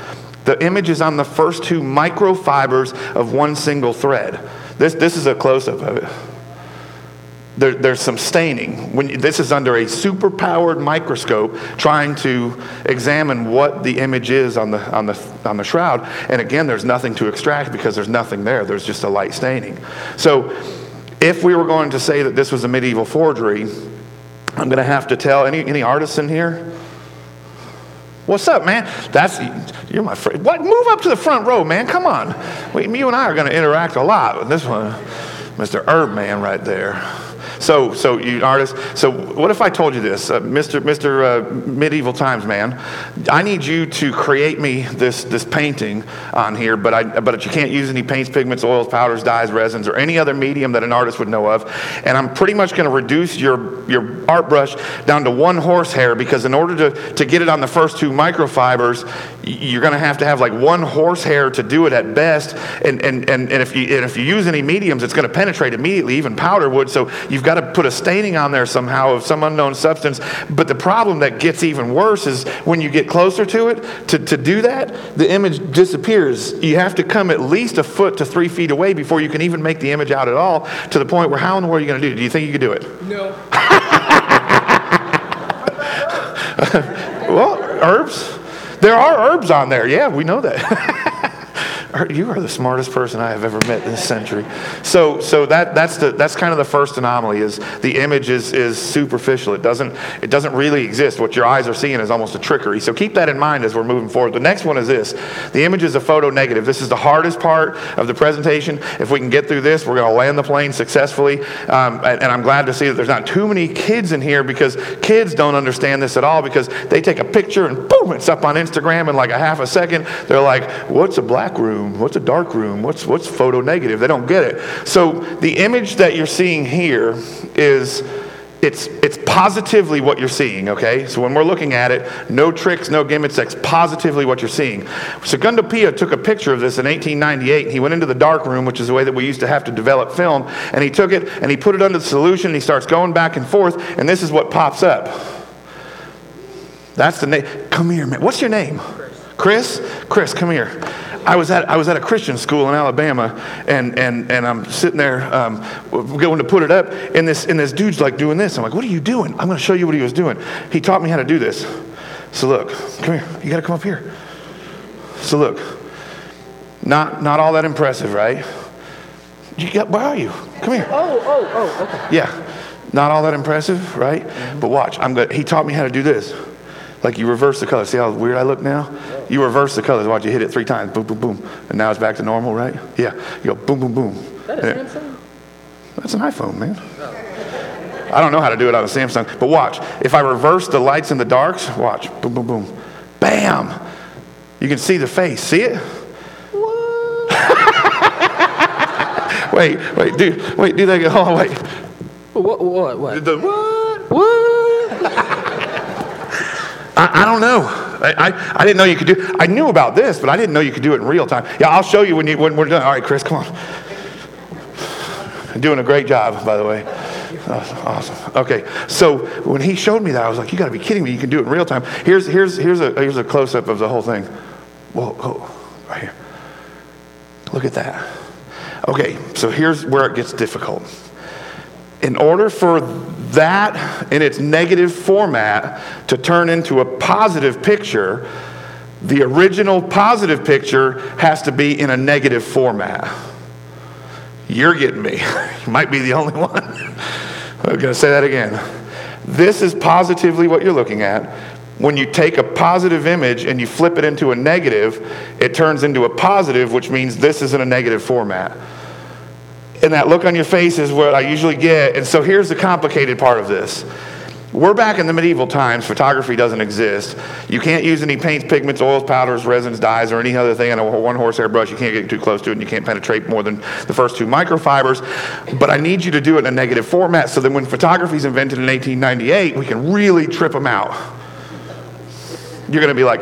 The image is on the first two microfibers of one single thread. This this is a close-up of it. There, there's some staining. When, this is under a super-powered microscope trying to examine what the image is on the on the on the shroud. And again, there's nothing to extract because there's nothing there. There's just a light staining. So, if we were going to say that this was a medieval forgery, I'm going to have to tell any any artists in here. What's up, man? That's, you're my friend. What? Move up to the front row, man. Come on. We, you and I are going to interact a lot with this one. Mister Herb Man right there. So, so you artists, so what if I told you this? Uh, Mister Mister Uh, Medieval Times Man, I need you to create me this this painting on here, but I but you can't use any paints, pigments, oils, powders, dyes, resins, or any other medium that an artist would know of, and I'm pretty much going to reduce your, your art brush down to one horsehair, because in order to, to get it on the first two microfibers, you're going to have to have like one horsehair to do it at best, and, and, and, and, if, you, and if you use any mediums, it's going to penetrate immediately, even powder would, so you've got got to put a staining on there somehow of some unknown substance. But the problem that gets even worse is when you get closer to it, to, to do that, the image disappears. You have to come at least a foot to three feet away before you can even make the image out at all, to the point where how in the world are you going to do it? Do you think you could do it? No. Well, herbs. There are herbs on there. Yeah, we know that. you are the smartest person I have ever met this century. So, so that that's the that's kind of the first anomaly, is the image is is superficial. It doesn't it doesn't really exist. What your eyes are seeing is almost a trickery. So keep that in mind as we're moving forward. The next one is this: the image is a photo negative. This is the hardest part of the presentation. If we can get through this, we're going to land the plane successfully. Um, and, and I'm glad to see that there's not too many kids in here, because kids don't understand this at all, because they take a picture and boom, it's up on Instagram in like a half a second. They're like, what's a black room? What's a dark room? What's what's photo negative? They don't get it. So the image that you're seeing here is It's it's positively what you're seeing, okay? So when we're looking at it, no tricks, no gimmicks, that's positively what you're seeing. Segundo Pia took a picture of this in eighteen ninety-eight. He went into the dark room, which is the way that we used to have to develop film, and he took it and he put it under the solution, and he starts going back and forth, and this is what pops up. That's the name. Come here, man. What's your name? Chris? Chris, come here. I was at I was at a Christian school in Alabama, and and, and I'm sitting there um, going to put it up, and this and this dude's like doing this. I'm like, what are you doing? I'm going to show you what he was doing. He taught me how to do this. So look, come here. You got to come up here. So look, not not all that impressive, right? You got, where are you? Come here. Oh oh oh. Okay. Yeah, not all that impressive, right? Mm-hmm. But watch, I'm gonna, he taught me how to do this. Like you reverse the color. See how weird I look now? You reverse the colors. Watch, you hit it three times. Boom, boom, boom. And now it's back to normal, right? Yeah. You go boom, boom, boom. That is Samsung? That's an iPhone, man. Oh. I don't know how to do it on a Samsung. But watch. If I reverse the lights and the darks, watch. Boom, boom, boom. Bam. You can see the face. See it? What? wait, wait, dude. Wait, do that again. Hold on, wait. What, what, what? The what? What? I, I don't know. I, I, I didn't know you could do. I knew about this, but I didn't know you could do it in real time. Yeah, I'll show you when you when we're done. All right, Chris, come on. You're doing a great job, by the way. Awesome. Okay, so when he showed me that, I was like, "You got to be kidding me! You can do it in real time." Here's here's here's a here's a close up of the whole thing. Whoa, whoa, right here. Look at that. Okay, so here's where it gets difficult. In order for that in its negative format to turn into a positive picture, the original positive picture has to be in a negative format. You're getting me. You might be the only one. I'm going to say that again. This is positively what you're looking at. When you take a positive image and you flip it into a negative, it turns into a positive, which means this is in a negative format. And that look on your face is what I usually get. And so here's the complicated part of this. We're back in the medieval times. Photography doesn't exist. You can't use any paints, pigments, oils, powders, resins, dyes, or any other thing on a one horsehair brush. You can't get too close to it, and you can't penetrate more than the first two microfibers. But I need you to do it in a negative format, so that when photography is invented in eighteen ninety-eight, we can really trip them out. You're going to be like,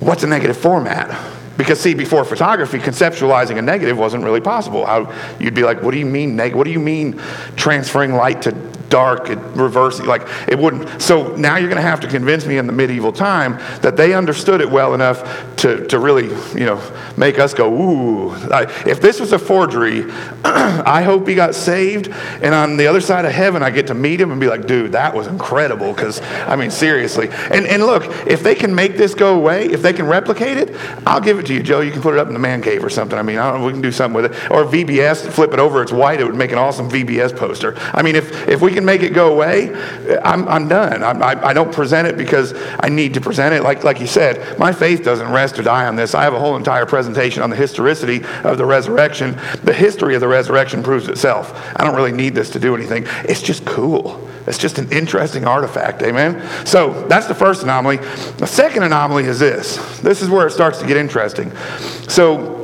what's a negative format? Because see, before photography, conceptualizing a negative wasn't really possible. How, you'd be like, what do you mean neg- what do you mean transferring light to dark, reverse, like it wouldn't. So now you're going to have to convince me in the medieval time that they understood it well enough to, to really, you know, make us go, ooh. I, if this was a forgery, I hope he got saved, and on the other side of heaven I get to meet him and be like, dude, that was incredible, because, I mean, seriously. And and look, if they can make this go away, if they can replicate it, I'll give it to you, Joe. You can put it up in the man cave or something. I mean, I don't know, we can do something with it. Or V B S, flip it over, it's white, it would make an awesome V B S poster. I mean, if, if we can make it go away, I'm I'm done. I'm, I I don't present it because I need to present it. Like like you said, my faith doesn't rest or die on this. I have a whole entire presentation on the historicity of the resurrection. The history of the resurrection proves itself. I don't really need this to do anything. It's just cool. It's just an interesting artifact, amen? So that's the first anomaly. The second anomaly is this. This is where it starts to get interesting. So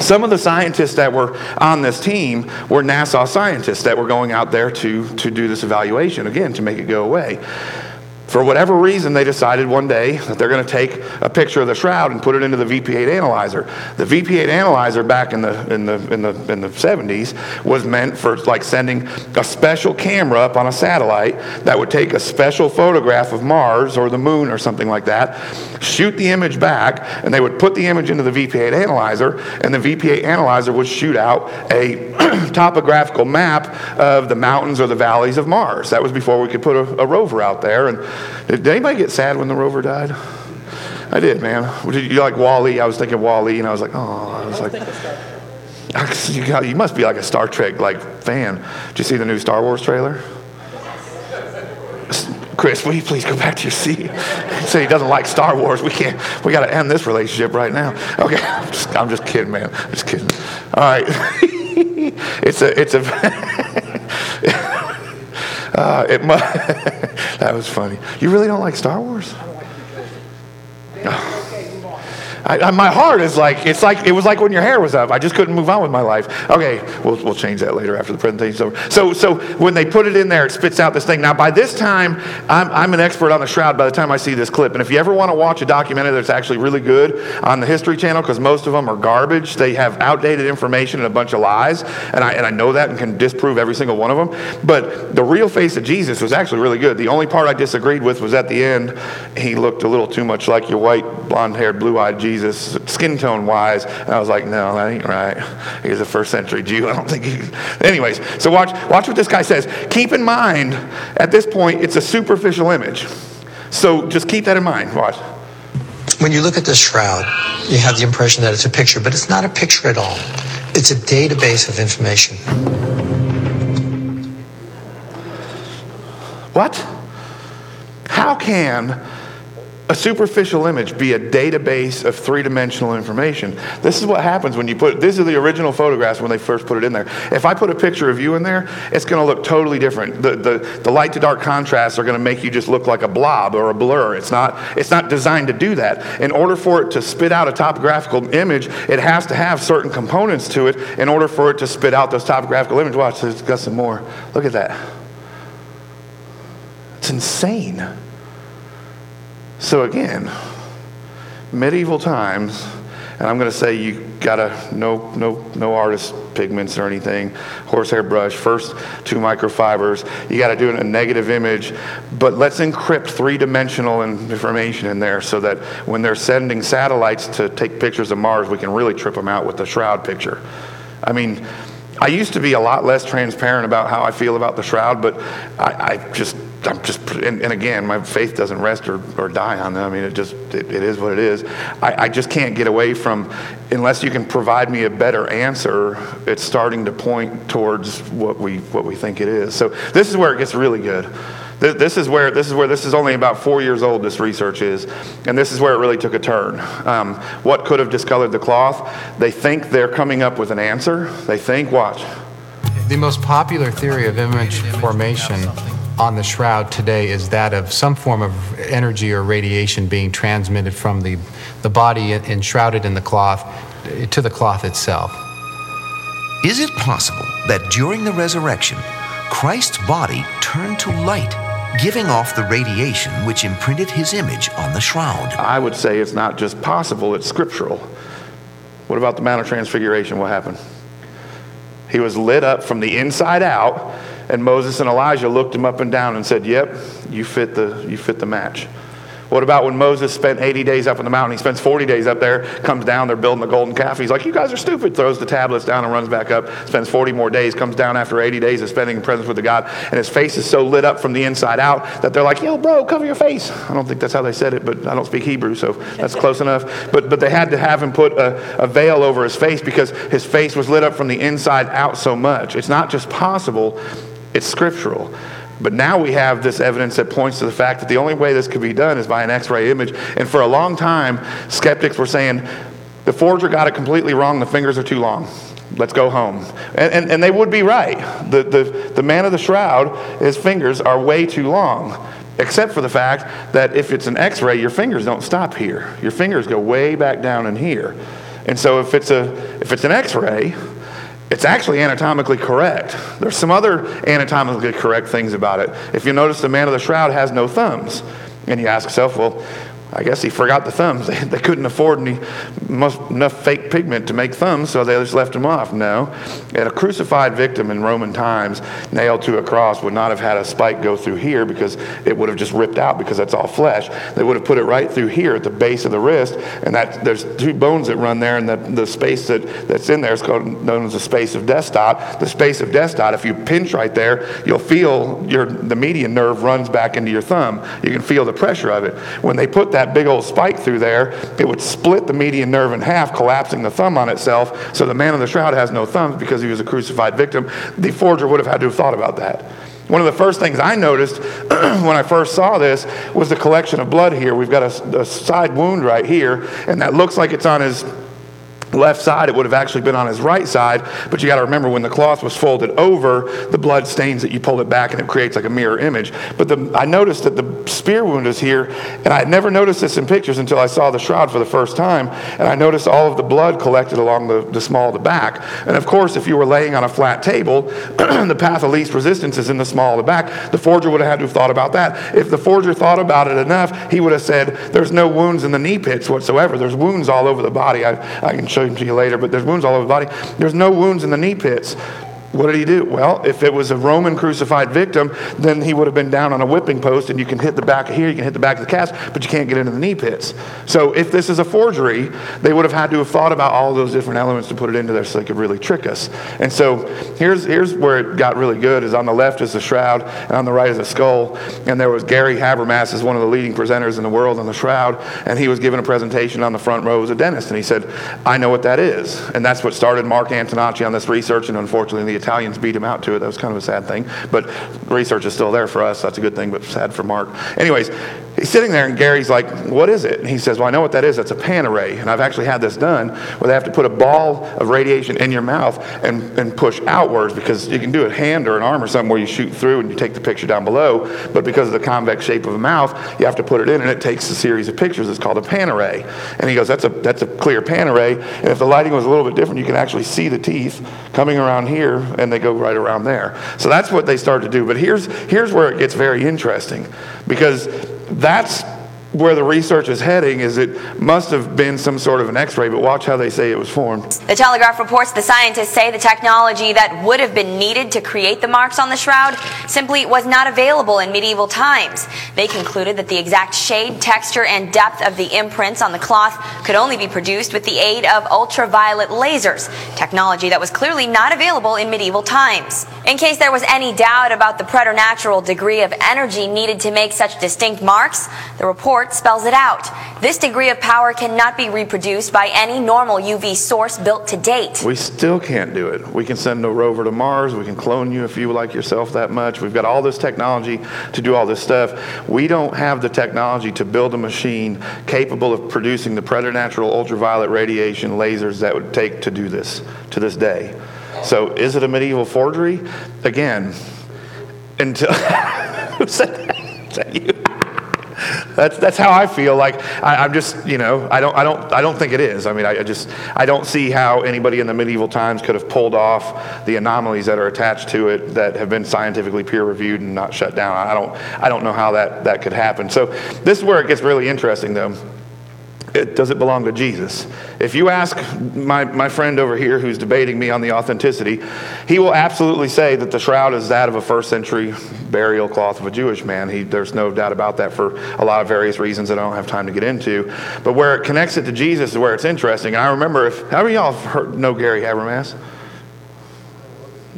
some of the scientists that were on this team were NASA scientists that were going out there to, to do this evaluation, again, to make it go away. For whatever reason, they decided one day that they're going to take a picture of the shroud and put it into the V P eight analyzer. The V P eight analyzer back in the in the in the in the seventies was meant for like sending a special camera up on a satellite that would take a special photograph of Mars or the moon or something like that, shoot the image back, and they would put the image into the V P eight analyzer, and the V P eight analyzer would shoot out a topographical map of the mountains or the valleys of Mars. That was before we could put a, a rover out there. And did anybody get sad when the rover died? I did, man. You like Wall-E? I was thinking Wall-E, and I was like, oh, I was like, you, got, you must be like a Star Trek like fan. Did you see the new Star Wars trailer? Chris, will you please go back to your seat? He said he doesn't like Star Wars. We can't. We got to end this relationship right now. Okay, I'm just, I'm just kidding, man. I'm just kidding. All right, it's a, it's a. uh, it mu- That was funny. You really don't like Star Wars? Oh. I, I, my heart is like, it's like, it was like when your hair was up. I just couldn't move on with my life. Okay, we'll we'll change that later after the presentation's over. So so when they put it in there, it spits out this thing. Now by this time, I'm I'm an expert on the shroud by the time I see this clip. And if you ever want to watch a documentary that's actually really good on the History Channel, because most of them are garbage. They have outdated information and a bunch of lies. And I and I know that and can disprove every single one of them. But the real face of Jesus was actually really good. The only part I disagreed with was at the end, he looked a little too much like your white, blonde-haired, blue-eyed Jesus. Jesus, skin tone wise, and I was like, no, that ain't right. He's a first century Jew. I don't think he. Anyways, so watch, watch what this guy says. Keep in mind, at this point, it's a superficial image. So just keep that in mind. Watch. When you look at this shroud, you have the impression that it's a picture, but it's not a picture at all. It's a database of information. What? How can a superficial image be a database of three-dimensional information? This is what happens when you put, these are the original photographs when they first put it in there. If I put a picture of you in there, it's going to look totally different. The, the, the light to dark contrasts are going to make you just look like a blob or a blur. It's not, it's not designed to do that. In order for it to spit out a topographical image, it has to have certain components to it in order for it to spit out those topographical images. Watch, there's got some more. Look at that. It's insane. So again, medieval times, and I'm going to say you gotta no no no artist pigments or anything, horsehair brush, first two microfibers. You got to do it in a negative image, but let's encrypt three-dimensional information in there so that when they're sending satellites to take pictures of Mars, we can really trip them out with the shroud picture. I mean, I used to be a lot less transparent about how I feel about the shroud, but I, I just. I'm just, and, and again, my faith doesn't rest or, or die on them. I mean, it just, it, it is what it is. I, I just can't get away from, unless you can provide me a better answer, it's starting to point towards what we what we think it is. So this is where it gets really good. This, this is where, this is where, this is only about four years old, this research is, and this is where it really took a turn. Um, what could have discolored the cloth? They think they're coming up with an answer. They think, watch. The most popular theory of image formation on the shroud today is that of some form of energy or radiation being transmitted from the, the body enshrouded in the cloth to the cloth itself. Is it possible that during the resurrection, Christ's body turned to light, giving off the radiation which imprinted his image on the shroud? I would say it's not just possible, it's scriptural. What about the Mount of Transfiguration? What happened? He was lit up from the inside out, and Moses and Elijah looked him up and down and said, yep, you fit the you fit the match. What about when Moses spent eighty days up on the mountain? He spends forty days up there, comes down, they're building the golden calf. He's like, you guys are stupid. Throws the tablets down and runs back up, spends forty more days, comes down after eighty days of spending in presence with the God. And his face is so lit up from the inside out that they're like, yo, bro, cover your face. I don't think that's how they said it, but I don't speak Hebrew, so that's close enough. But but they had to have him put a, a veil over his face because his face was lit up from the inside out so much. It's not just possible, it's scriptural. But now we have this evidence that points to the fact that the only way this could be done is by an X-ray image. And for a long time, skeptics were saying, the forger got it completely wrong, the fingers are too long. Let's go home. And and, and they would be right. The, the, the man of the shroud, his fingers are way too long. Except for the fact that if it's an X-ray, your fingers don't stop here. Your fingers go way back down in here. And so if it's a if it's an X-ray, it's actually anatomically correct. There's some other anatomically correct things about it. If you notice, the man of the shroud has no thumbs. And you ask yourself, well, I guess he forgot the thumbs. They, they couldn't afford any, most, enough fake pigment to make thumbs, so they just left him off. No. And a crucified victim in Roman times, nailed to a cross, would not have had a spike go through here because it would have just ripped out because that's all flesh. They would have put it right through here at the base of the wrist, and that there's two bones that run there, and the, the space that, that's in there is called, known as the space of destot. The space of destot, if you pinch right there, you'll feel your the median nerve runs back into your thumb. You can feel the pressure of it. When they put that that big old spike through there, it would split the median nerve in half, collapsing the thumb on itself. So the man in the shroud has no thumbs because he was a crucified victim. The forger would have had to have thought about that. One of the first things I noticed when I first saw this was the collection of blood here. We've got a, a side wound right here, and that looks like it's on his left side. It would have actually been on his right side, but you got to remember when the cloth was folded over, the blood stains it, you pull it back, and it creates like a mirror image. But the, I noticed that the spear wound is here, and I had never noticed this in pictures until I saw the shroud for the first time, and I noticed all of the blood collected along the, the small of the back. And of course, if you were laying on a flat table, the path of least resistance is in the small of the back. The forger would have had to have thought about that. If the forger thought about it enough, he would have said, there's no wounds in the knee pits whatsoever. There's wounds all over the body. I, I can show show them to you later, but there's wounds all over the body. There's no wounds in the knee pits. What did he do? Well, if it was a Roman crucified victim, then he would have been down on a whipping post, and you can hit the back of here, you can hit the back of the cast, but you can't get into the knee pits. So if this is a forgery, they would have had to have thought about all those different elements to put it into there so they could really trick us. And so here's here's where it got really good, is on the left is the shroud, and on the right is the skull. And there was Gary Habermas, is one of the leading presenters in the world on the shroud, and he was giving a presentation on the front row as a dentist, and he said, I know what that is. And that's what started Mark Antonacci on this research, and unfortunately the Italians beat him out to it. That was kind of a sad thing, but research is still there for us. That's a good thing, but sad for Mark. Anyways, he's sitting there, and Gary's like, what is it? And he says, well, I know what that is. That's a pan array, and I've actually had this done where they have to put a ball of radiation in your mouth and, and push outwards, because you can do a hand or an arm or something where you shoot through and you take the picture down below, but because of the convex shape of a mouth, you have to put it in, and it takes a series of pictures. It's called a pan array. And he goes, that's a, that's a clear pan array, and if the lighting was a little bit different, you can actually see the teeth coming around here, and they go right around there. So that's what they start to do. But here's here's where it gets very interesting, because that's where the research is heading, is it must have been some sort of an X-ray, but watch how they say it was formed. The Telegraph reports the scientists say the technology that would have been needed to create the marks on the shroud simply was not available in medieval times. They concluded that the exact shade, texture, and depth of the imprints on the cloth could only be produced with the aid of ultraviolet lasers, technology that was clearly not available in medieval times. In case there was any doubt about the preternatural degree of energy needed to make such distinct marks, the report spells it out. This degree of power cannot be reproduced by any normal U V source built to date. We still can't do it. We can send a rover to Mars. We can clone you if you like yourself that much. We've got all this technology to do all this stuff. We don't have the technology to build a machine capable of producing the preternatural ultraviolet radiation lasers that would take to do this to this day. So is it a medieval forgery? Again, until... That's that's how I feel. Like I, I'm just, you know, I don't I don't I don't think it is. I mean, I, I just I don't see how anybody in the medieval times could have pulled off the anomalies that are attached to it that have been scientifically peer reviewed and not shut down. I don't I don't know how that, that could happen. So this is where it gets really interesting, though. It, does it belong to Jesus? If you ask my, my friend over here who's debating me on the authenticity, he will absolutely say that the shroud is that of a first century burial cloth of a Jewish man. He, there's no doubt about that for a lot of various reasons that I don't have time to get into. But where it connects it to Jesus is where it's interesting. And I remember, if how many of y'all have heard, know Gary Habermas?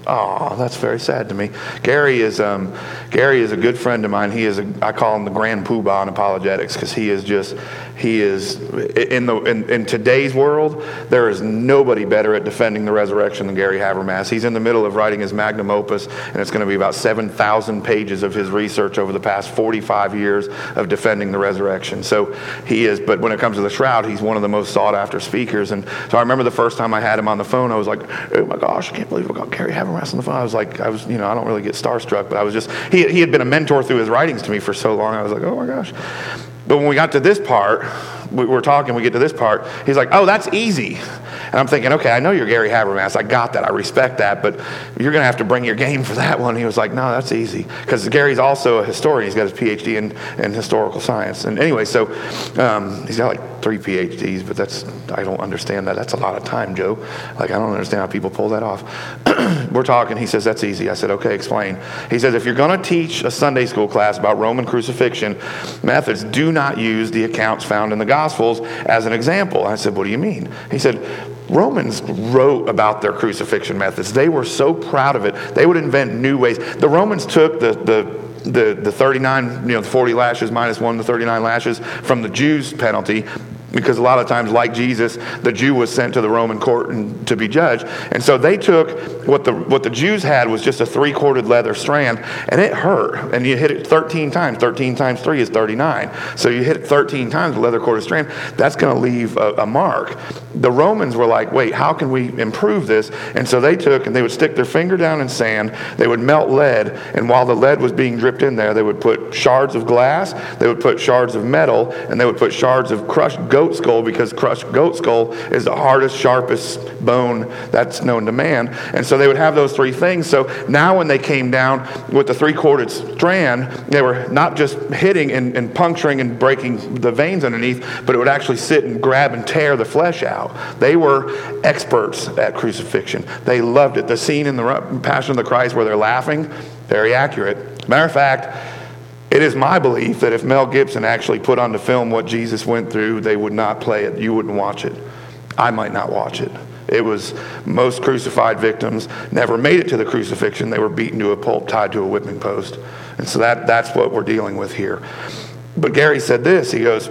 Oh, that's very sad to me. Gary is um, Gary is a good friend of mine. He is a, I call him the grand poobah in apologetics, because he is just he is in the in, in today's world, there is nobody better at defending the resurrection than Gary Habermas. He's in the middle of writing his magnum opus, and it's going to be about seven thousand pages of his research over the past forty-five years of defending the resurrection. So he is, but when it comes to the shroud, he's one of the most sought after speakers. And so I remember the first time I had him on the phone, I was like, oh my gosh, I can't believe I got Gary Habermas on the phone. I was like, I was, you know, I don't really get starstruck, but I was just, he, he had been a mentor through his writings to me for so long. I was like, oh my gosh. But when we got to this part, we were talking, we get to this part, he's like, oh, that's easy. And I'm thinking, okay, I know you're Gary Habermas. I got that. I respect that, but you're going to have to bring your game for that one. He was like, no, that's easy. Because Gary's also a historian. He's got his P H D in, in historical science. And anyway, so um, he's got like three P H Ds, but that's, I don't understand that. That's a lot of time, Joe. Like, I don't understand how people pull that off. We're talking. He says, that's easy. I said, okay, explain. He says, if you're going to teach a Sunday school class about Roman crucifixion methods, do not use the accounts found in the Gospels as an example. I said, what do you mean? He said, Romans wrote about their crucifixion methods. They were so proud of it. They would invent new ways. The Romans took the, the the, the thirty-nine, you know, the forty lashes minus one, the thirty-nine lashes from the Jews' penalty, because a lot of times, like Jesus, the Jew was sent to the Roman court and, to be judged. And so they took what the what the Jews had was just a three-corded leather strand, and it hurt. And you hit it thirteen times. thirteen times three is thirty-nine. So you hit it thirteen times the leather-corded strand. That's going to leave a, a mark. The Romans were like, wait, how can we improve this? And so they took, and they would stick their finger down in sand. They would melt lead. And while the lead was being dripped in there, they would put shards of glass. They would put shards of metal. And they would put shards of crushed gold. Goat skull, because crushed goat skull is the hardest, sharpest bone that's known to man. And so they would have those three things. So now when they came down with the three-corded strand, they were not just hitting and, and puncturing and breaking the veins underneath, but it would actually sit and grab and tear the flesh out. They were experts at crucifixion. They loved it. The scene in the Passion of the Christ where they're laughing, very accurate. Matter of fact, it is my belief that if Mel Gibson actually put on the film what Jesus went through, they would not play it. You wouldn't watch it. I might not watch it. It was most crucified victims never made it to the crucifixion. They were beaten to a pulp, tied to a whipping post. And so that, that's what we're dealing with here. But Gary said this. He goes,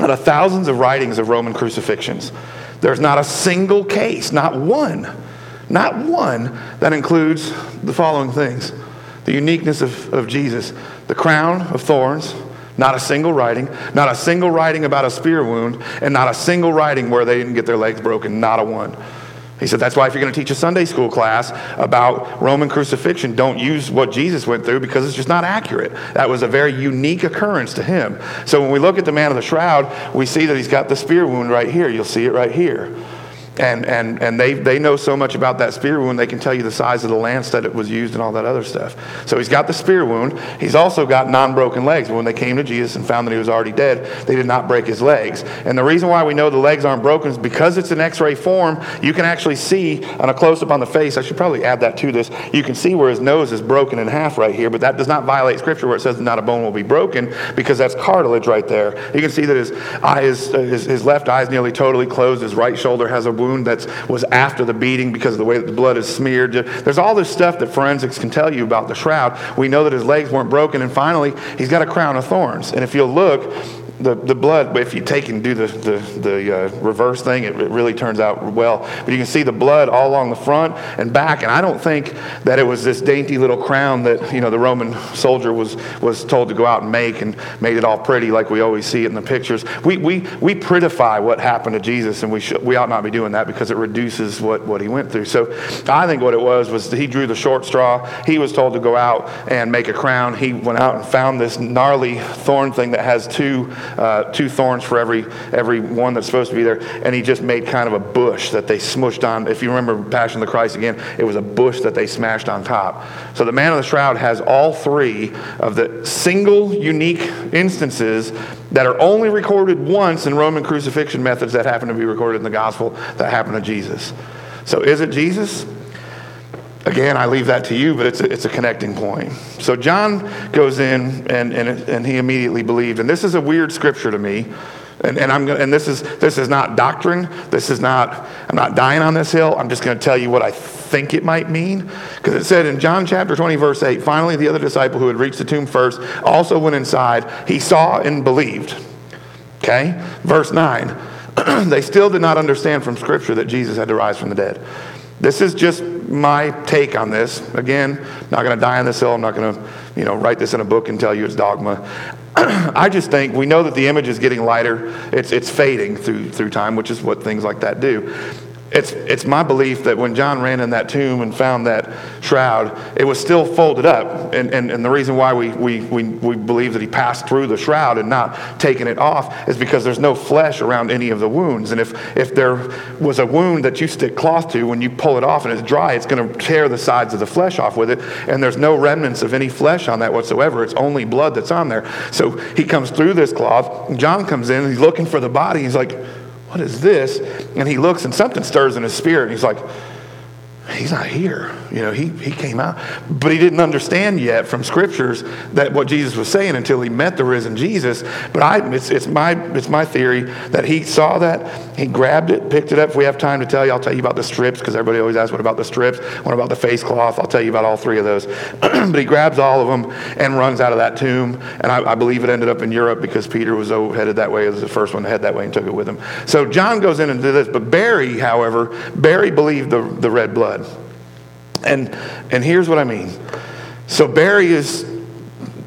out of thousands of writings of Roman crucifixions, there's not a single case, not one, not one that includes the following things. The uniqueness of, of Jesus, the crown of thorns, not a single writing, not a single writing about a spear wound, and not a single writing where they didn't get their legs broken, not a one. He said, that's why if you're going to teach a Sunday school class about Roman crucifixion, don't use what Jesus went through, because it's just not accurate. That was a very unique occurrence to him. So when we look at the man of the shroud, we see that he's got the spear wound right here. You'll see it right here. And and and they they know so much about that spear wound, they can tell you the size of the lance that it was used and all that other stuff. So he's got the spear wound. He's also got non-broken legs. When they came to Jesus and found that he was already dead, they did not break his legs. And the reason why we know the legs aren't broken is because it's an X-ray form. You can actually see on a close-up on the face, I should probably add that to this, you can see where his nose is broken in half right here, but that does not violate Scripture where it says not a bone will be broken, because that's cartilage right there. You can see that his eye is, his, his left eye is nearly totally closed. His right shoulder has a wound that was after the beating because of the way that the blood is smeared. There's all this stuff that forensics can tell you about the shroud. We know that his legs weren't broken, and finally, he's got a crown of thorns. And if you'll look, the, the blood, if you take and do the, the, the uh, reverse thing, it, it really turns out well. But you can see the blood all along the front and back, and I don't think that it was this dainty little crown that, you know, the Roman soldier was was told to go out and make and made it all pretty like we always see it in the pictures. We we we prettify what happened to Jesus, and we should, we ought not be doing that, because it reduces what, what he went through. So I think what it was was he drew the short straw. He was told to go out and make a crown. He went out and found this gnarly thorn thing that has two... Uh, two thorns for every every one that's supposed to be there, and he just made kind of a bush that they smushed on. If you remember Passion of the Christ again, it was a bush that they smashed on top. So the man of the shroud has all three of the single unique instances that are only recorded once in Roman crucifixion methods that happen to be recorded in the gospel that happened to Jesus. So is it Jesus? Again, I leave that to you, but it's a, it's a connecting point. So John goes in, and and, it, and he immediately believed. And this is a weird scripture to me. And, and I'm gonna, and this is this is not doctrine. This is not, I'm not dying on this hill. I'm just going to tell you what I think it might mean. Because it said in John chapter twenty, verse eight, finally the other disciple who had reached the tomb first also went inside. He saw and believed. Okay? Verse nine. They still did not understand from scripture that Jesus had to rise from the dead. This is just my take on this. Again, not going to die on this hill. I'm not going to, you know, write this in a book and tell you it's dogma. I just think we know that the image is getting lighter. It's it's fading through through time, which is what things like that do. It's it's my belief that when John ran in that tomb and found that shroud, it was still folded up. And and, and the reason why we, we, we, we believe that he passed through the shroud and not taking it off is because there's no flesh around any of the wounds. And if, if there was a wound that you stick cloth to, when you pull it off and it's dry, it's going to tear the sides of the flesh off with it. And there's no remnants of any flesh on that whatsoever. It's only blood that's on there. So he comes through this cloth. And John comes in and he's looking for the body. He's like, what is this? And he looks and something stirs in his spirit. And he's like, he's not here. You know, he, he came out. But he didn't understand yet from scriptures that what Jesus was saying until he met the risen Jesus. But I, it's, it's my it's my theory that he saw that, he grabbed it, picked it up. If we have time to tell you, I'll tell you about the strips, because everybody always asks, what about the strips? What about the face cloth? I'll tell you about all three of those. But he grabs all of them and runs out of that tomb. And I, I believe it ended up in Europe because Peter was headed that way. It was the first one to head that way and took it with him. So John goes in and did this. But Barry, however, Barry believed the, the red blood. And and here's what I mean. So Barry is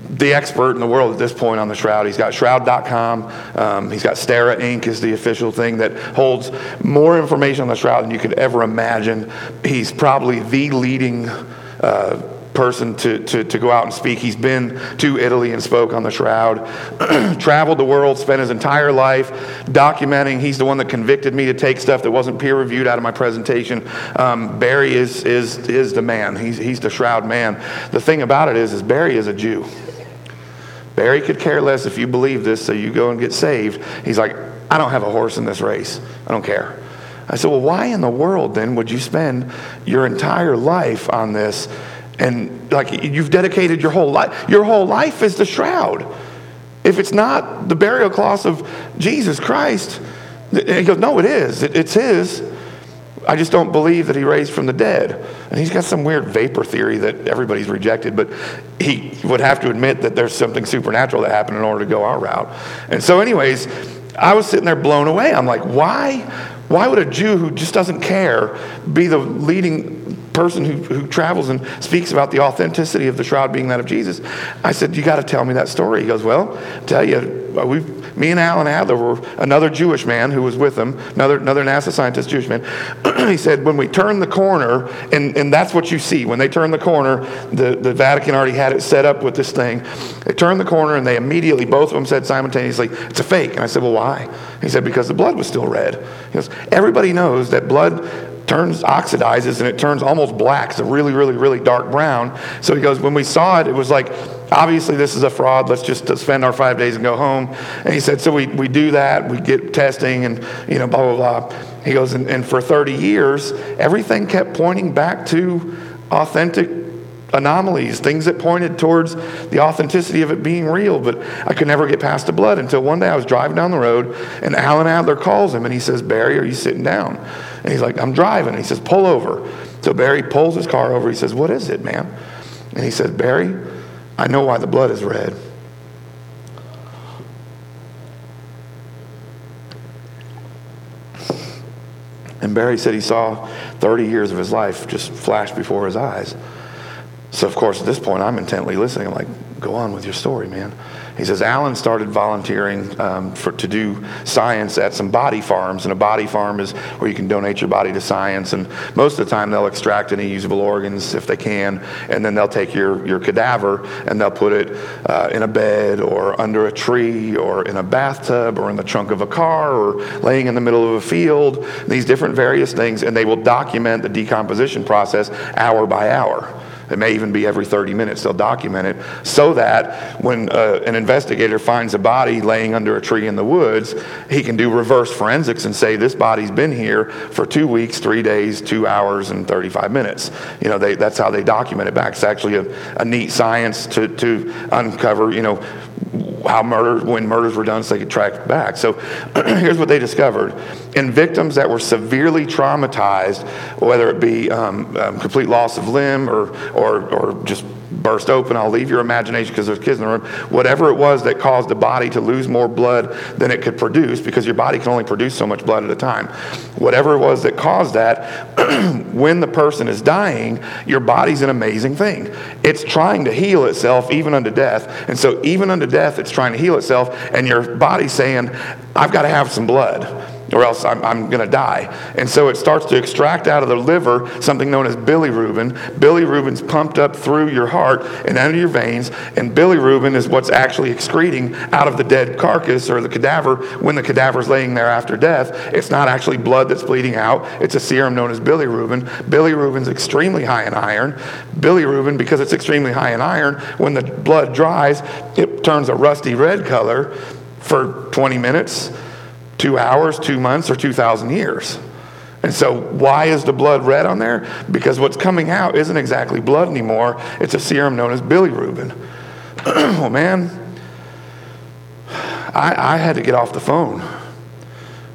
the expert in the world at this point on the Shroud. He's got shroud dot com. Um, he's got Stera Incorporated is the official thing that holds more information on the Shroud than you could ever imagine. He's probably the leading uh person to, to, to go out and speak. He's been to Italy and spoke on the Shroud, traveled the world, spent his entire life documenting. He's the one that convicted me to take stuff that wasn't peer reviewed out of my presentation. Um, Barry is is is the man. He's he's the Shroud man. The thing about it is, is Barry is a Jew. Barry could care less if you believe this, so you go and get saved. He's like, I don't have a horse in this race. I don't care. I said, well, why in the world then would you spend your entire life on this? And like you've dedicated your whole life. Your whole life is the Shroud. If it's not the burial cloth of Jesus Christ, he goes, no, it is. It, it's his. I just don't believe that he raised from the dead. And he's got some weird vapor theory that everybody's rejected, but he would have to admit that there's something supernatural that happened in order to go our route. And so anyways, I was sitting there blown away. I'm like, why? Why would a Jew who just doesn't care be the leading person who, who travels and speaks about the authenticity of the Shroud being that of Jesus? I said, you got to tell me that story. He goes, well, I'll tell you, we, me and Alan Adler were another Jewish man who was with him, another another NASA scientist, Jewish man. He said, when we turned the corner, and, and that's what you see. When they turned the corner, the, the Vatican already had it set up with this thing. They turned the corner and they immediately, both of them said simultaneously, it's a fake. And I said, well, why? He said, because the blood was still red. He goes, everybody knows that blood turns, oxidizes, and it turns almost black. It's a really, really, really dark brown. So he goes, when we saw it, it was like, obviously this is a fraud. Let's just spend our five days and go home. And he said, so we, we do that. We get testing and, you know, blah, blah, blah. He goes, and, and for thirty years, everything kept pointing back to authentic anomalies, things that pointed towards the authenticity of it being real, but I could never get past the blood until one day I was driving down the road and Alan Adler calls him and he says, Barry, are you sitting down? And he's like, I'm driving. And he says, pull over. So Barry pulls his car over. He says, what is it, man? And he says, Barry, I know why the blood is red. And Barry said he saw thirty years of his life just flash before his eyes. So, of course, at this point, I'm intently listening. I'm like, go on with your story, man. He says, Alan started volunteering um, for to do science at some body farms. And a body farm is where you can donate your body to science. And most of the time, they'll extract any usable organs if they can. And then they'll take your, your cadaver and they'll put it uh, in a bed or under a tree or in a bathtub or in the trunk of a car or laying in the middle of a field. These different various things. And they will document the decomposition process hour by hour. It may even be every thirty minutes. They'll document it so that when uh, an investigator finds a body laying under a tree in the woods, he can do reverse forensics and say, this body's been here for two weeks, three days, two hours, and thirty-five minutes. You know, they, that's how they document it back. It's actually a, a neat science to, to uncover, you know, how murder, when murders were done so they could track back. So here's what they discovered. In victims that were severely traumatized, whether it be um, um, complete loss of limb or or or just burst open, I'll leave your imagination because there's kids in the room, whatever it was that caused the body to lose more blood than it could produce, because your body can only produce so much blood at a time. Whatever it was that caused that, when the person is dying, your body's an amazing thing. It's trying to heal itself even unto death. And so even unto death, it's trying to heal itself, and your body's saying, I've got to have some blood, or else I'm, I'm going to die. And so it starts to extract out of the liver something known as bilirubin. Bilirubin's pumped up through your heart and out of your veins, and bilirubin is what's actually excreting out of the dead carcass or the cadaver when the cadaver's laying there after death. It's not actually blood that's bleeding out. It's a serum known as bilirubin. Bilirubin's extremely high in iron. Bilirubin, because it's extremely high in iron, when the blood dries, it turns a rusty red color for twenty minutes, two hours, two months, or two thousand years. And so why is the blood red on there? Because what's coming out isn't exactly blood anymore. It's a serum known as bilirubin. Well, man, I, I had to get off the phone.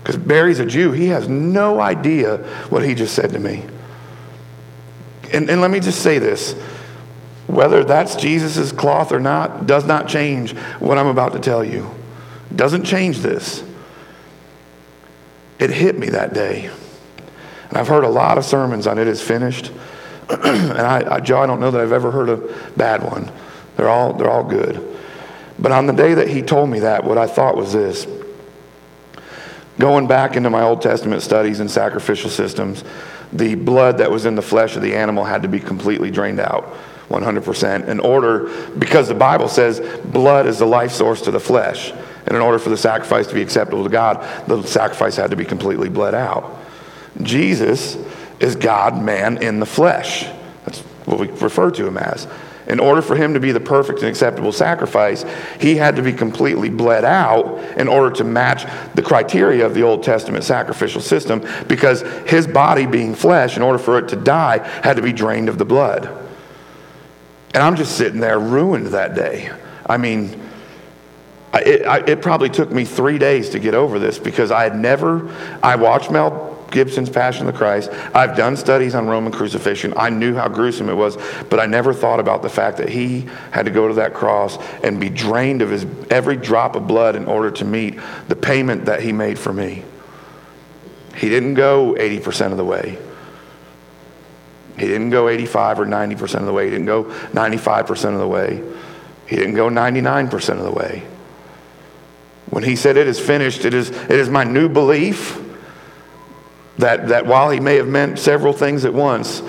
Because Barry's a Jew. He has no idea what he just said to me. And, and let me just say this. Whether that's Jesus' cloth or not does not change what I'm about to tell you. Doesn't change this. It hit me that day. And I've heard a lot of sermons on it is finished. And I, I, Joe, I don't know that I've ever heard a bad one. They're all, they're all good. But on the day that he told me that, what I thought was this. Going back into my Old Testament studies and sacrificial systems, the blood that was in the flesh of the animal had to be completely drained out, one hundred percent, in order, because the Bible says blood is the life source to the flesh. And in order for the sacrifice to be acceptable to God, the sacrifice had to be completely bled out. Jesus is God, man in the flesh. That's what we refer to him as. In order for him to be the perfect and acceptable sacrifice, he had to be completely bled out in order to match the criteria of the Old Testament sacrificial system, because his body being flesh, in order for it to die, had to be drained of the blood. And I'm just sitting there ruined that day. I mean, it, I, it probably took me three days to get over this, because I had never, I watched Mel Gibson's Passion of the Christ. I've done studies on Roman crucifixion. I knew how gruesome it was, but I never thought about the fact that he had to go to that cross and be drained of his every drop of blood in order to meet the payment that he made for me. He didn't go eighty percent of the way. He didn't go eighty-five or ninety percent of the way. He didn't go ninety-five percent of the way. He didn't go ninety-nine percent of the way. When he said, "It is finished," it is, it is my new belief That that while he may have meant several things at once,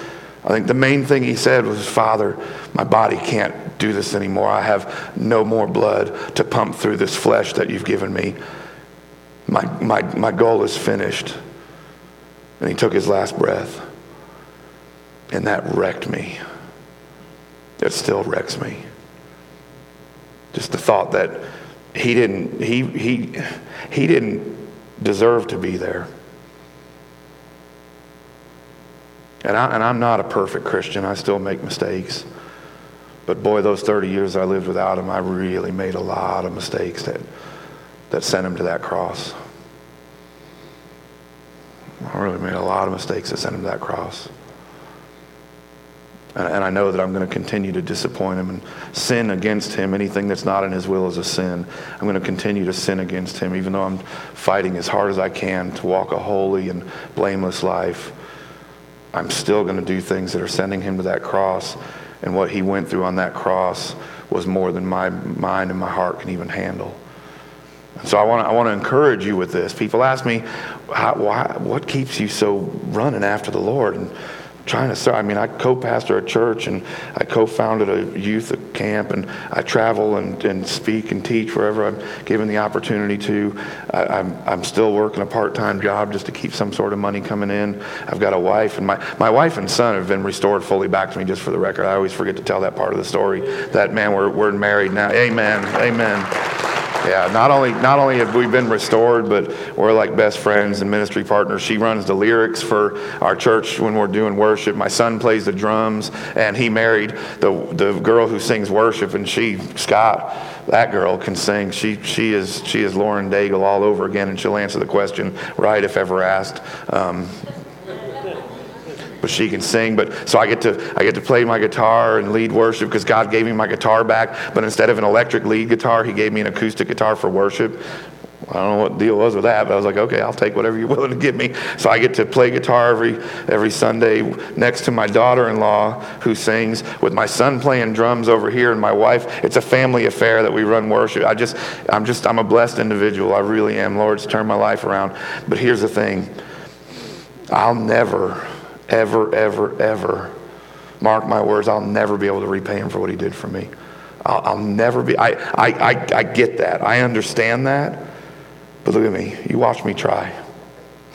I think the main thing he said was, "Father, my body can't do this anymore. I have no more blood to pump through this flesh that you've given me. My my my goal is finished." And he took his last breath. And that wrecked me. It still wrecks me. Just the thought that he didn't he he he didn't deserve to be there. And, I, and I'm not a perfect Christian. I still make mistakes. But boy, those thirty years I lived without him, I really made a lot of mistakes that that sent him to that cross. I really made a lot of mistakes that sent him to that cross. And, and I know that I'm going to continue to disappoint him and sin against him. Anything that's not in his will is a sin. I'm going to continue to sin against him, even though I'm fighting as hard as I can to walk a holy and blameless life. I'm still going to do things that are sending him to that cross, and what he went through on that cross was more than my mind and my heart can even handle. And so I want to I want to encourage you with this. People ask me, How, why, what keeps you so running after the Lord and trying to serve? I mean, I co-pastor a church, and I co-founded a youth camp, and I travel and, and speak and teach wherever I'm given the opportunity to. I, I'm I'm still working a part-time job just to keep some sort of money coming in. I've got a wife, and my, my wife and son have been restored fully back to me, just for the record. I always forget to tell that part of the story. That, man, we're we're married now. Amen. Amen. Yeah, not only not only have we been restored, but we're like best friends and ministry partners. She runs the lyrics for our church when we're doing worship. My son plays the drums, and he married the the girl who sings worship, and she, Scott, that girl can sing. She she is she is Lauren Daigle all over again, and she'll answer the question right if ever asked. Um, But she can sing. But so I get to I get to play my guitar and lead worship, because God gave me my guitar back. But instead of an electric lead guitar, he gave me an acoustic guitar for worship. I don't know what the deal was with that, but I was like, okay, I'll take whatever you're willing to give me. So I get to play guitar every every Sunday next to my daughter-in-law who sings, with my son playing drums over here and my wife. It's a family affair that we run worship. I just I'm just I'm a blessed individual. I really am. Lord's turned my life around. But here's the thing. I'll never Ever, ever, ever, mark my words, I'll never be able to repay him for what he did for me. I'll, I'll never be, I, I, I, I get that. I understand that. But look at me. You watch me try.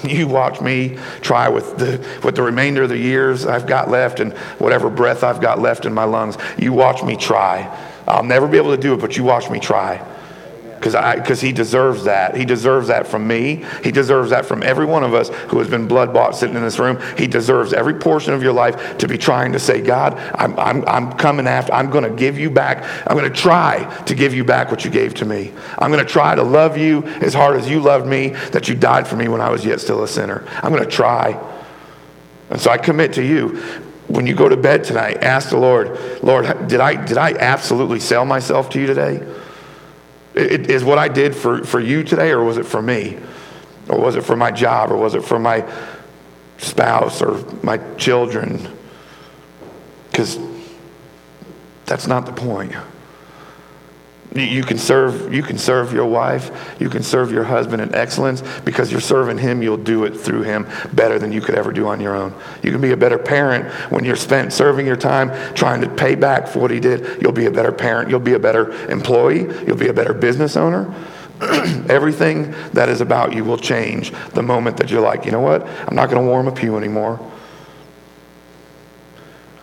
You watch me try with the with the remainder of the years I've got left and whatever breath I've got left in my lungs. You watch me try. I'll never be able to do it, but you watch me try. because I because he deserves that. He deserves that from me. He deserves that from every one of us who has been blood bought sitting in this room. He deserves every portion of your life to be trying to say, God, I'm I'm I'm coming after. I'm going to give you back. I'm going to try to give you back what you gave to me. I'm going to try to love you as hard as you loved me, that you died for me when I was yet still a sinner. I'm going to try. And so I commit to you. When you go to bed tonight, ask the Lord, Lord, did I did I absolutely sell myself to you today? It, is what I did for, for you today, or was it for me? Or was it for my job? Or was it for my spouse or my children? Because that's not the point. You can serve you can serve your wife, you can serve your husband in excellence, because you're serving him, you'll do it through him better than you could ever do on your own. You can be a better parent when you're spent serving your time trying to pay back for what he did. You'll be a better parent, you'll be a better employee, you'll be a better business owner. Everything that is about you will change the moment that you're like, you know what, I'm not going to warm a pew anymore.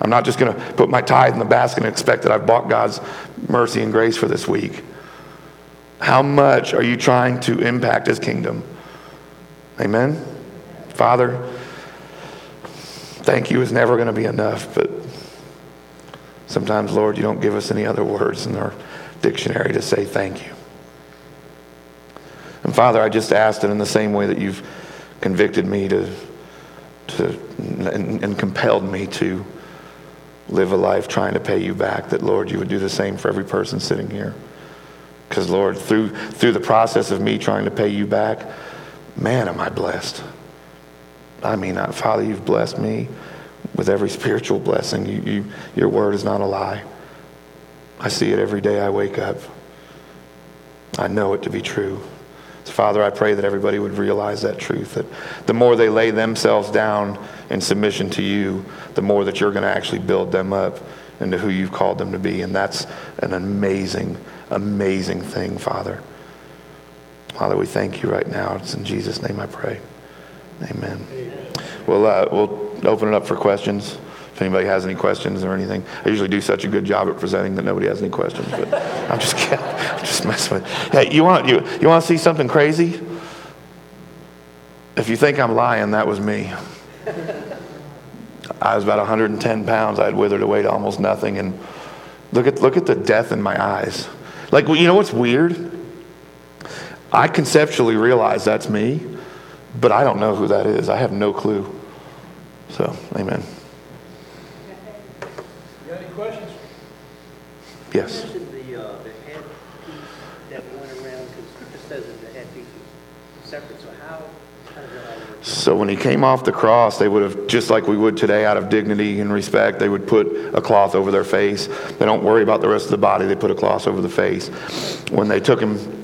I'm not just going to put my tithe in the basket and expect that I've bought God's mercy and grace for this week. How much are you trying to impact his kingdom? Amen? Father, thank you is never going to be enough, but sometimes, Lord, you don't give us any other words in our dictionary to say thank you. And Father, I just ask that in the same way that you've convicted me to, to and, and compelled me to live a life trying to pay you back, that, Lord, you would do the same for every person sitting here. Because, Lord, through through the process of me trying to pay you back, man, am I blessed. I mean, Father, you've blessed me with every spiritual blessing. You, you, your word is not a lie. I see it every day I wake up. I know it to be true. So, Father, I pray that everybody would realize that truth, that the more they lay themselves down in submission to you, the more that you're going to actually build them up into who you've called them to be. And that's an amazing, amazing thing, Father. Father, we thank you right now. It's in Jesus' name I pray. Amen. Amen. We'll, uh, we'll open it up for questions. If anybody has any questions or anything, I usually do such a good job at presenting that nobody has any questions. But I'm just kidding. I'm just messing with. Hey, you want you you want to see something crazy? If you think I'm lying, that was me. I was about one hundred ten pounds. I had withered away to almost nothing, and look at look at the death in my eyes. Like, you know what's weird? I conceptually realize that's me, but I don't know who that is. I have no clue. So, amen. Yes. You mentioned the, uh, the headpiece that went around, because it says that the headpiece is separate, so how, how did that all work? So when he came off the cross, they would have, just like we would today, out of dignity and respect, they would put a cloth over their face. They don't worry about the rest of the body, they put a cloth over the face. When they took him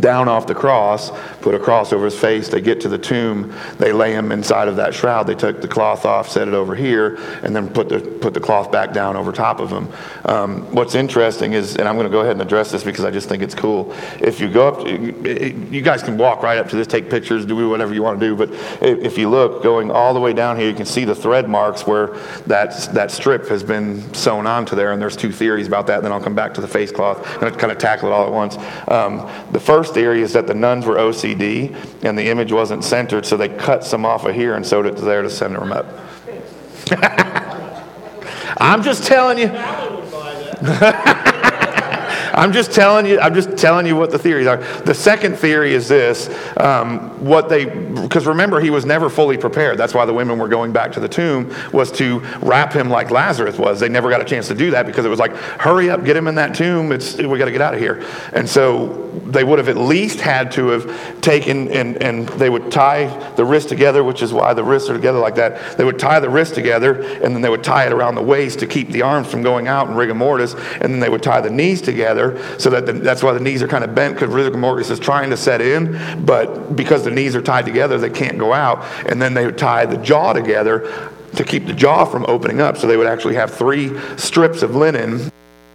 down off the cross, put a cross over his face, they get to the tomb, they lay him inside of that shroud, they took the cloth off, set it over here, and then put the put the cloth back down over top of him. Um, what's interesting is, and I'm going to go ahead and address this because I just think it's cool, if you go up, you guys can walk right up to this, take pictures, do whatever you want to do, but if you look, going all the way down here, you can see the thread marks where that, that strip has been sewn onto there, and there's two theories about that, and then I'll come back to the face cloth, I'm going to kind of tackle it all at once. Um, the first First theory is that the nuns were O C D and the image wasn't centered, so they cut some off of here and sewed it to there to center them up. I'm just telling you. I'm just telling you. I'm just telling you what the theories are. The second theory is this: um, what they, because remember he was never fully prepared. That's why the women were going back to the tomb, was to wrap him like Lazarus was. They never got a chance to do that because it was like, hurry up, get him in that tomb. It's we got to get out of here. And so they would have at least had to have taken, and, and they would tie the wrist together, which is why the wrists are together like that. They would tie the wrist together, and then they would tie it around the waist to keep the arms from going out in rigor mortis, and then they would tie the knees together so that the, that's why the knees are kind of bent, because rigor mortis is trying to set in, but because the knees are tied together, they can't go out. And then they would tie the jaw together to keep the jaw from opening up, so they would actually have three strips of linen.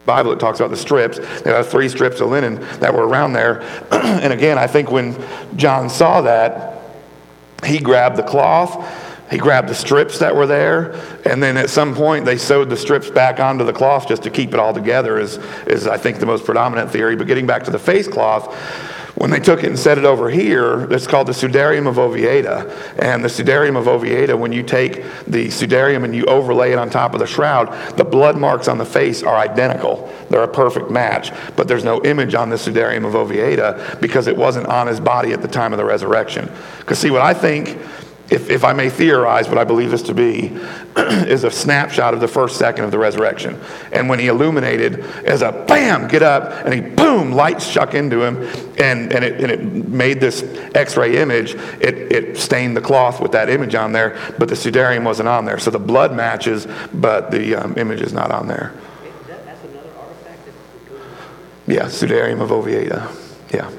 Bible, it talks about the strips. They have three strips of linen that were around there. And again, I think when John saw that, he grabbed the cloth, He grabbed the strips that were there, and then at some point they sewed the strips back onto the cloth just to keep it all together is, is I think, the most predominant theory. But getting back to the face cloth, when they took it and set it over here, it's called the Sudarium of Oviedo. And the Sudarium of Oviedo, when you take the Sudarium and you overlay it on top of the shroud, the blood marks on the face are identical. They're a perfect match. But there's no image on the Sudarium of Oviedo because it wasn't on his body at the time of the resurrection. Because see, what I think... If, if I may theorize what I believe this to be, is a snapshot of the first second of the resurrection. And when he illuminated, as a bam, get up, and he, boom, light struck into him, and, and, it, and it made this X-ray image. It, it stained the cloth with that image on there, but the Sudarium wasn't on there. So the blood matches, but the um, image is not on there. That, that's another artifact? That yeah, Sudarium of Oviedo, yeah.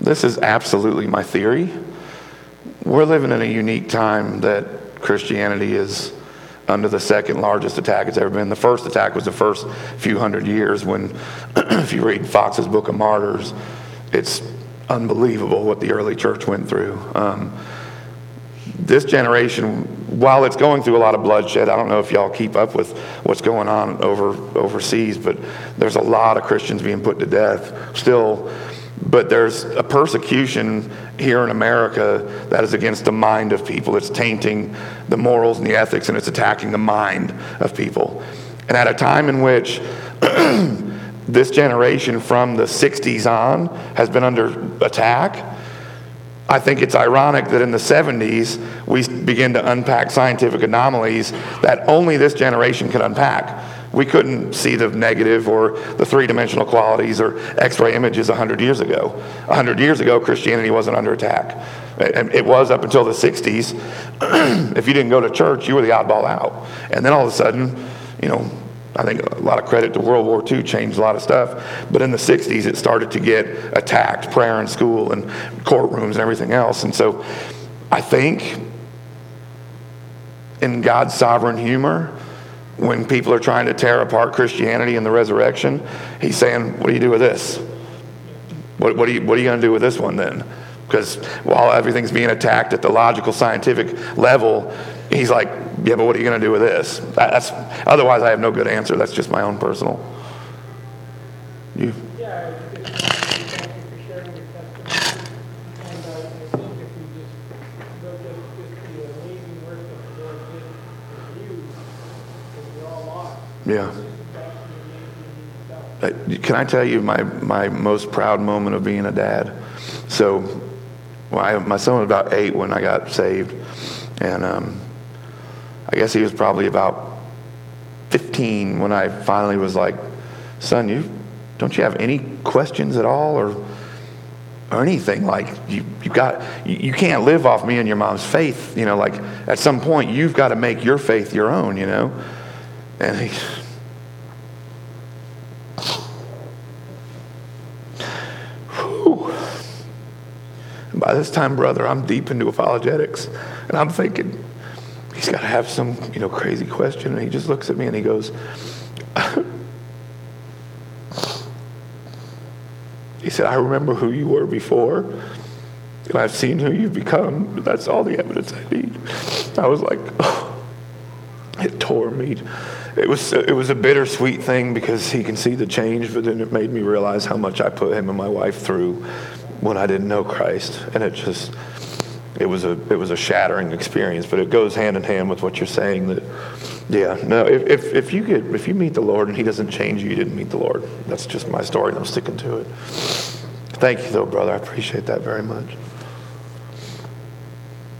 This is absolutely my theory. We're living in a unique time that Christianity is under the second largest attack it's ever been. The first attack was the first few hundred years when, if you read Fox's Book of Martyrs, it's unbelievable what the early church went through. Um, this generation, while it's going through a lot of bloodshed, I don't know if y'all keep up with what's going on over overseas, but there's a lot of Christians being put to death still. But there's a persecution here in America that is against the mind of people. It's tainting the morals and the ethics, and it's attacking the mind of people. And at a time in which this generation from the sixties on has been under attack, I think it's ironic that in the seventies we begin to unpack scientific anomalies that only this generation could unpack. We couldn't see the negative or the three-dimensional qualities or X-ray images one hundred years ago. one hundred years ago, Christianity wasn't under attack. It was up until the sixties. If you didn't go to church, you were the oddball out. And then all of a sudden, you know, I think a lot of credit to World War Two changed a lot of stuff. But in the sixties, it started to get attacked, prayer in school and courtrooms and everything else. And so I think in God's sovereign humor, when people are trying to tear apart Christianity and the resurrection, he's saying, what do you do with this? What, what, do you, what are you going to do with this one then? Because while everything's being attacked at the logical scientific level, he's like, yeah, but what are you going to do with this? That's, otherwise, I have no good answer. That's just my own personal. You? Yeah, thank you for sharing your testimony. And uh, I think if we just look at just the amazing work that the Lord did with you, yeah. Uh, can I tell you my, my most proud moment of being a dad? So well, I, my son was about eight when I got saved. And um, I guess he was probably about fifteen when I finally was like, son, you don't you have any questions at all or or anything? Like you you got you, you can't live off me and your mom's faith. You know, like at some point you've got to make your faith your own, you know? And he, whew. By this time, brother, I'm deep into apologetics, and I'm thinking he's got to have some, you know, crazy question. And he just looks at me and he goes, he said, "I remember who you were before, and I've seen who you've become. But that's all the evidence I need." I was like, oh. It tore me. It was it was a bittersweet thing because he can see the change, but then it made me realize how much I put him and my wife through when I didn't know Christ, and it just it was a it was a shattering experience. But it goes hand in hand with what you're saying. That yeah, no, if if, if you get if you meet the Lord and He doesn't change you, you didn't meet the Lord. That's just my story, and I'm sticking to it. Thank you, though, brother. I appreciate that very much.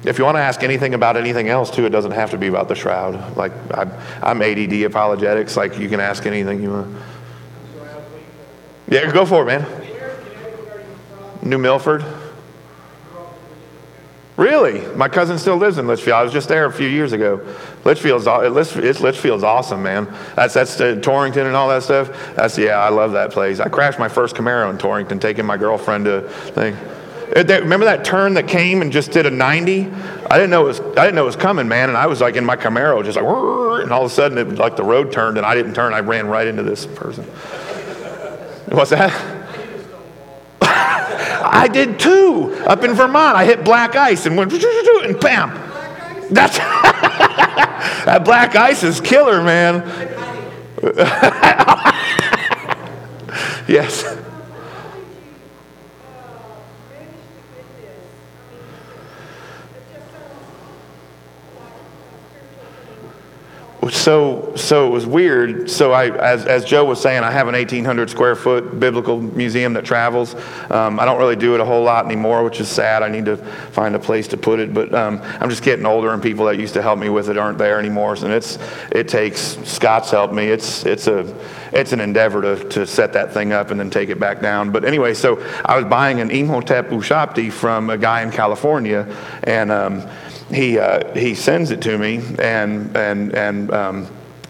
If you want to ask anything about anything else, too, it doesn't have to be about the shroud. Like, I'm, I'm A D D apologetics. Like, you can ask anything you want. Yeah, go for it, man. New Milford. Really? My cousin still lives in Litchfield. I was just there a few years ago. Litchfield's, it's Litchfield's awesome, man. That's that's uh, Torrington and all that stuff. That's yeah, I love that place. I crashed my first Camaro in Torrington, taking my girlfriend to thing. Remember that turn that came and just did a ninety? I didn't know it was, I didn't know it was coming, man. And I was like in my Camaro, just like, and all of a sudden, it, like the road turned, and I didn't turn. I ran right into this person. What's that? I did too. Up in Vermont, I hit black ice and went, and bam. That's that black ice is killer, man. Yes. So, so it was weird. So, I, as as Joe was saying, I have an eighteen hundred square foot biblical museum that travels. Um, I don't really do it a whole lot anymore, which is sad. I need to find a place to put it. But um, I'm just getting older, and people that used to help me with it aren't there anymore. And it's it takes Scott's help me. It's it's a it's an endeavor to to set that thing up and then take it back down. But anyway, so I was buying an Imhotep Ushapti from a guy in California, and. Um, He uh, he sends it to me, and and and um,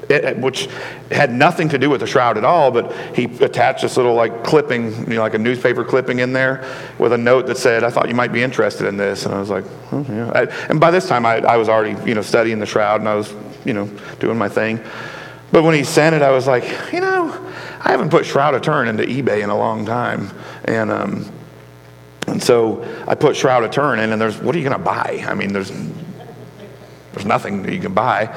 it, which had nothing to do with the shroud at all. But he attached this little like clipping, you know, like a newspaper clipping in there, with a note that said, "I thought you might be interested in this." And I was like, "Oh yeah." I, and by this time, I, I was already you know studying the shroud, and I was you know doing my thing. But when he sent it, I was like, you know, I haven't put Shroud of Turin into eBay in a long time, and. Um, And so I put Shroud of Turin in, and there's, what are you going to buy? I mean, there's there's nothing that you can buy.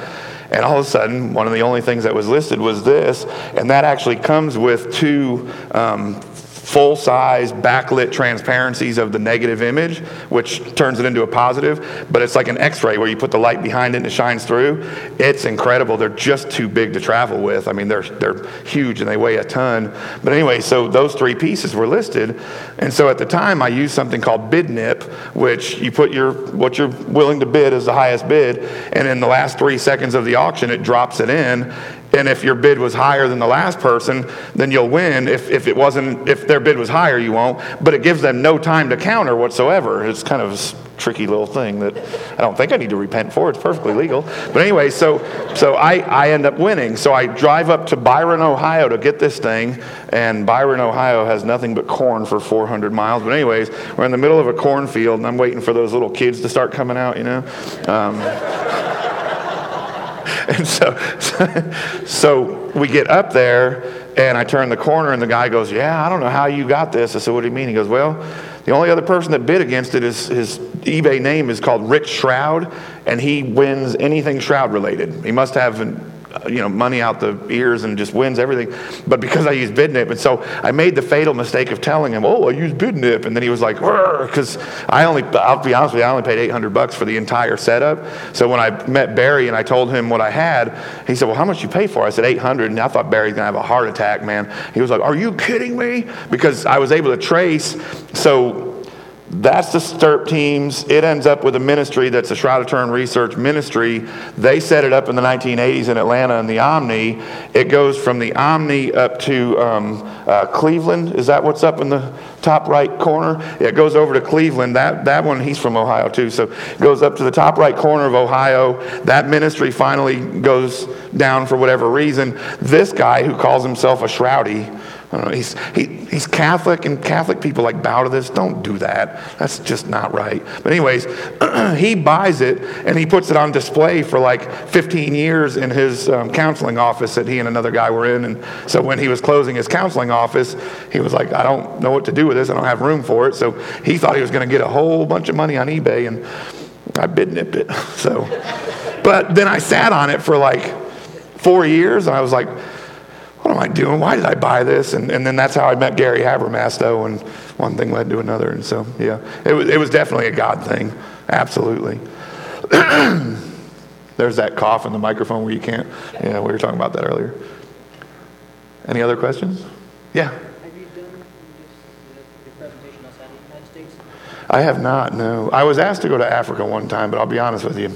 And all of a sudden, one of the only things that was listed was this, and that actually comes with two um, full-size backlit transparencies of the negative image, which turns it into a positive, but it's like an X-ray where you put the light behind it and it shines through. It's incredible. They're just too big to travel with. I mean, they're they're huge and they weigh a ton. But anyway, so those three pieces were listed, and so at the time I used something called BidNip, which you put your what you're willing to bid as the highest bid, and in the last three seconds of the auction it drops it in. And if your bid was higher than the last person, then you'll win. If if it wasn't, if their bid was higher, you won't. But it gives them no time to counter whatsoever. It's kind of a tricky little thing that I don't think I need to repent for. It's perfectly legal. But anyway, so so I, I end up winning. So I drive up to Byron, Ohio to get this thing. And Byron, Ohio has nothing but corn for four hundred miles. But anyways, we're in the middle of a cornfield, and I'm waiting for those little kids to start coming out, you know. Um And so, so we get up there, and I turn the corner, and the guy goes, yeah, I don't know how you got this. I said, what do you mean? He goes, well, the only other person that bid against it is his eBay name is called Rick Shroud, and he wins anything Shroud-related. He must have an you know, money out the ears and just wins everything. But because I used BidNip, and so I made the fatal mistake of telling him, oh, I used BidNip. And then he was like, because I only, I'll be honest with you, I only paid eight hundred bucks for the entire setup. So when I met Barry and I told him what I had, he said, well, how much you pay for? I said, eight hundred. And I thought Barry's going to have a heart attack, man. He was like, are you kidding me? Because I was able to trace. So that's the STURP teams. It ends up with a ministry that's a Shroud of Turin research ministry. They set it up in the nineteen eighties in Atlanta in the Omni. It goes from the Omni up to um, uh, Cleveland. Is that what's up in the top right corner? It goes over to Cleveland. That that one, he's from Ohio too, so it goes up to the top right corner of Ohio. That ministry finally goes down for whatever reason. This guy who calls himself a Shroudy, I don't know, he's he, he's Catholic, and Catholic people like bow to this. Don't do that. That's just not right. But anyways, he buys it, and he puts it on display for like fifteen years in his um, counseling office that he and another guy were in. And so when he was closing his counseling office, he was like, I don't know what to do with this. I don't have room for it. So he thought he was going to get a whole bunch of money on eBay, and I BidNipped it. So, but then I sat on it for like four years, and I was like, what am I doing? Why did I buy this? And and then that's how I met Gary Habermas, though, and one thing led to another. And so, yeah, it was, it was definitely a God thing. Absolutely. There's that cough in the microphone where you can't. Yeah, we were talking about that earlier. Any other questions? Yeah. Have you done the presentation outside the United States? I have not, no. I was asked to go to Africa one time, but I'll be honest with you.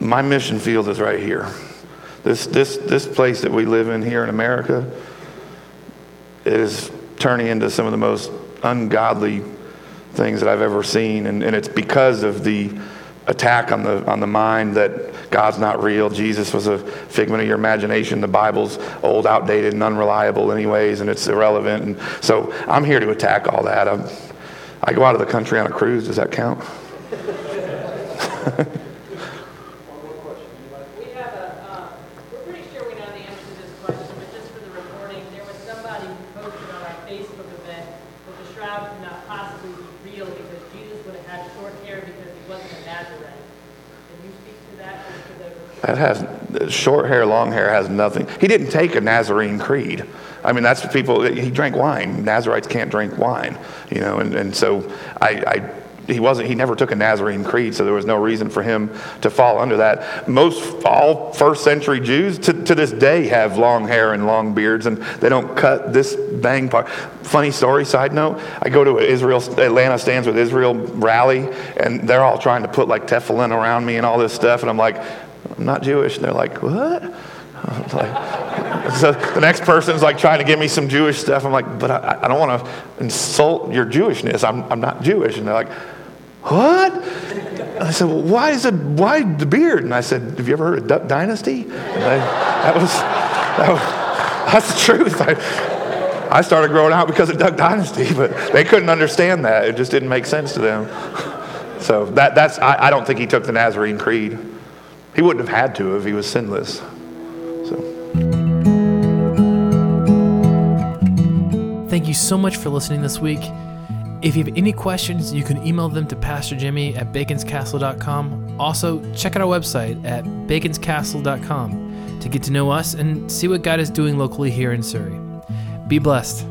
My mission field is right here. This this this place that we live in here in America, it is turning into some of the most ungodly things that I've ever seen, and, and it's because of the attack on the on the mind that God's not real, Jesus was a figment of your imagination, the Bible's old, outdated, and unreliable anyways, and it's irrelevant. And so I'm here to attack all that. I'm, I go out of the country on a cruise. Does that count? That has short hair, long hair has nothing. He didn't take a Nazarene creed. I mean, that's people. He drank wine. Nazarites can't drink wine, you know. And, and so I, I, he wasn't. He never took a Nazarene creed. So there was no reason for him to fall under that. Most all first-century Jews to, to this day have long hair and long beards, and they don't cut this bang part. Funny story. Side note: I go to an Israel Atlanta Stands with Israel rally, and they're all trying to put like tefillin around me and all this stuff, and I'm like, I'm not Jewish. And they're like, what? I was like, so the next person's like trying to give me some Jewish stuff. I'm like, but I, I don't want to insult your Jewishness. I'm I'm not Jewish. And they're like, what? And I said, well, why is it why the beard? And I said, have you ever heard of Duck Dynasty? And I, that was that was that's the truth. I, I started growing out because of Duck Dynasty, but they couldn't understand that. It just didn't make sense to them. So that that's I, I don't think he took the Nazarene creed. He wouldn't have had to if he was sinless. So. Thank you so much for listening this week. If you have any questions, you can email them to Pastor Jimmy at bacons castle dot com. Also, check out our website at bacons castle dot com to get to know us and see what God is doing locally here in Surrey. Be blessed.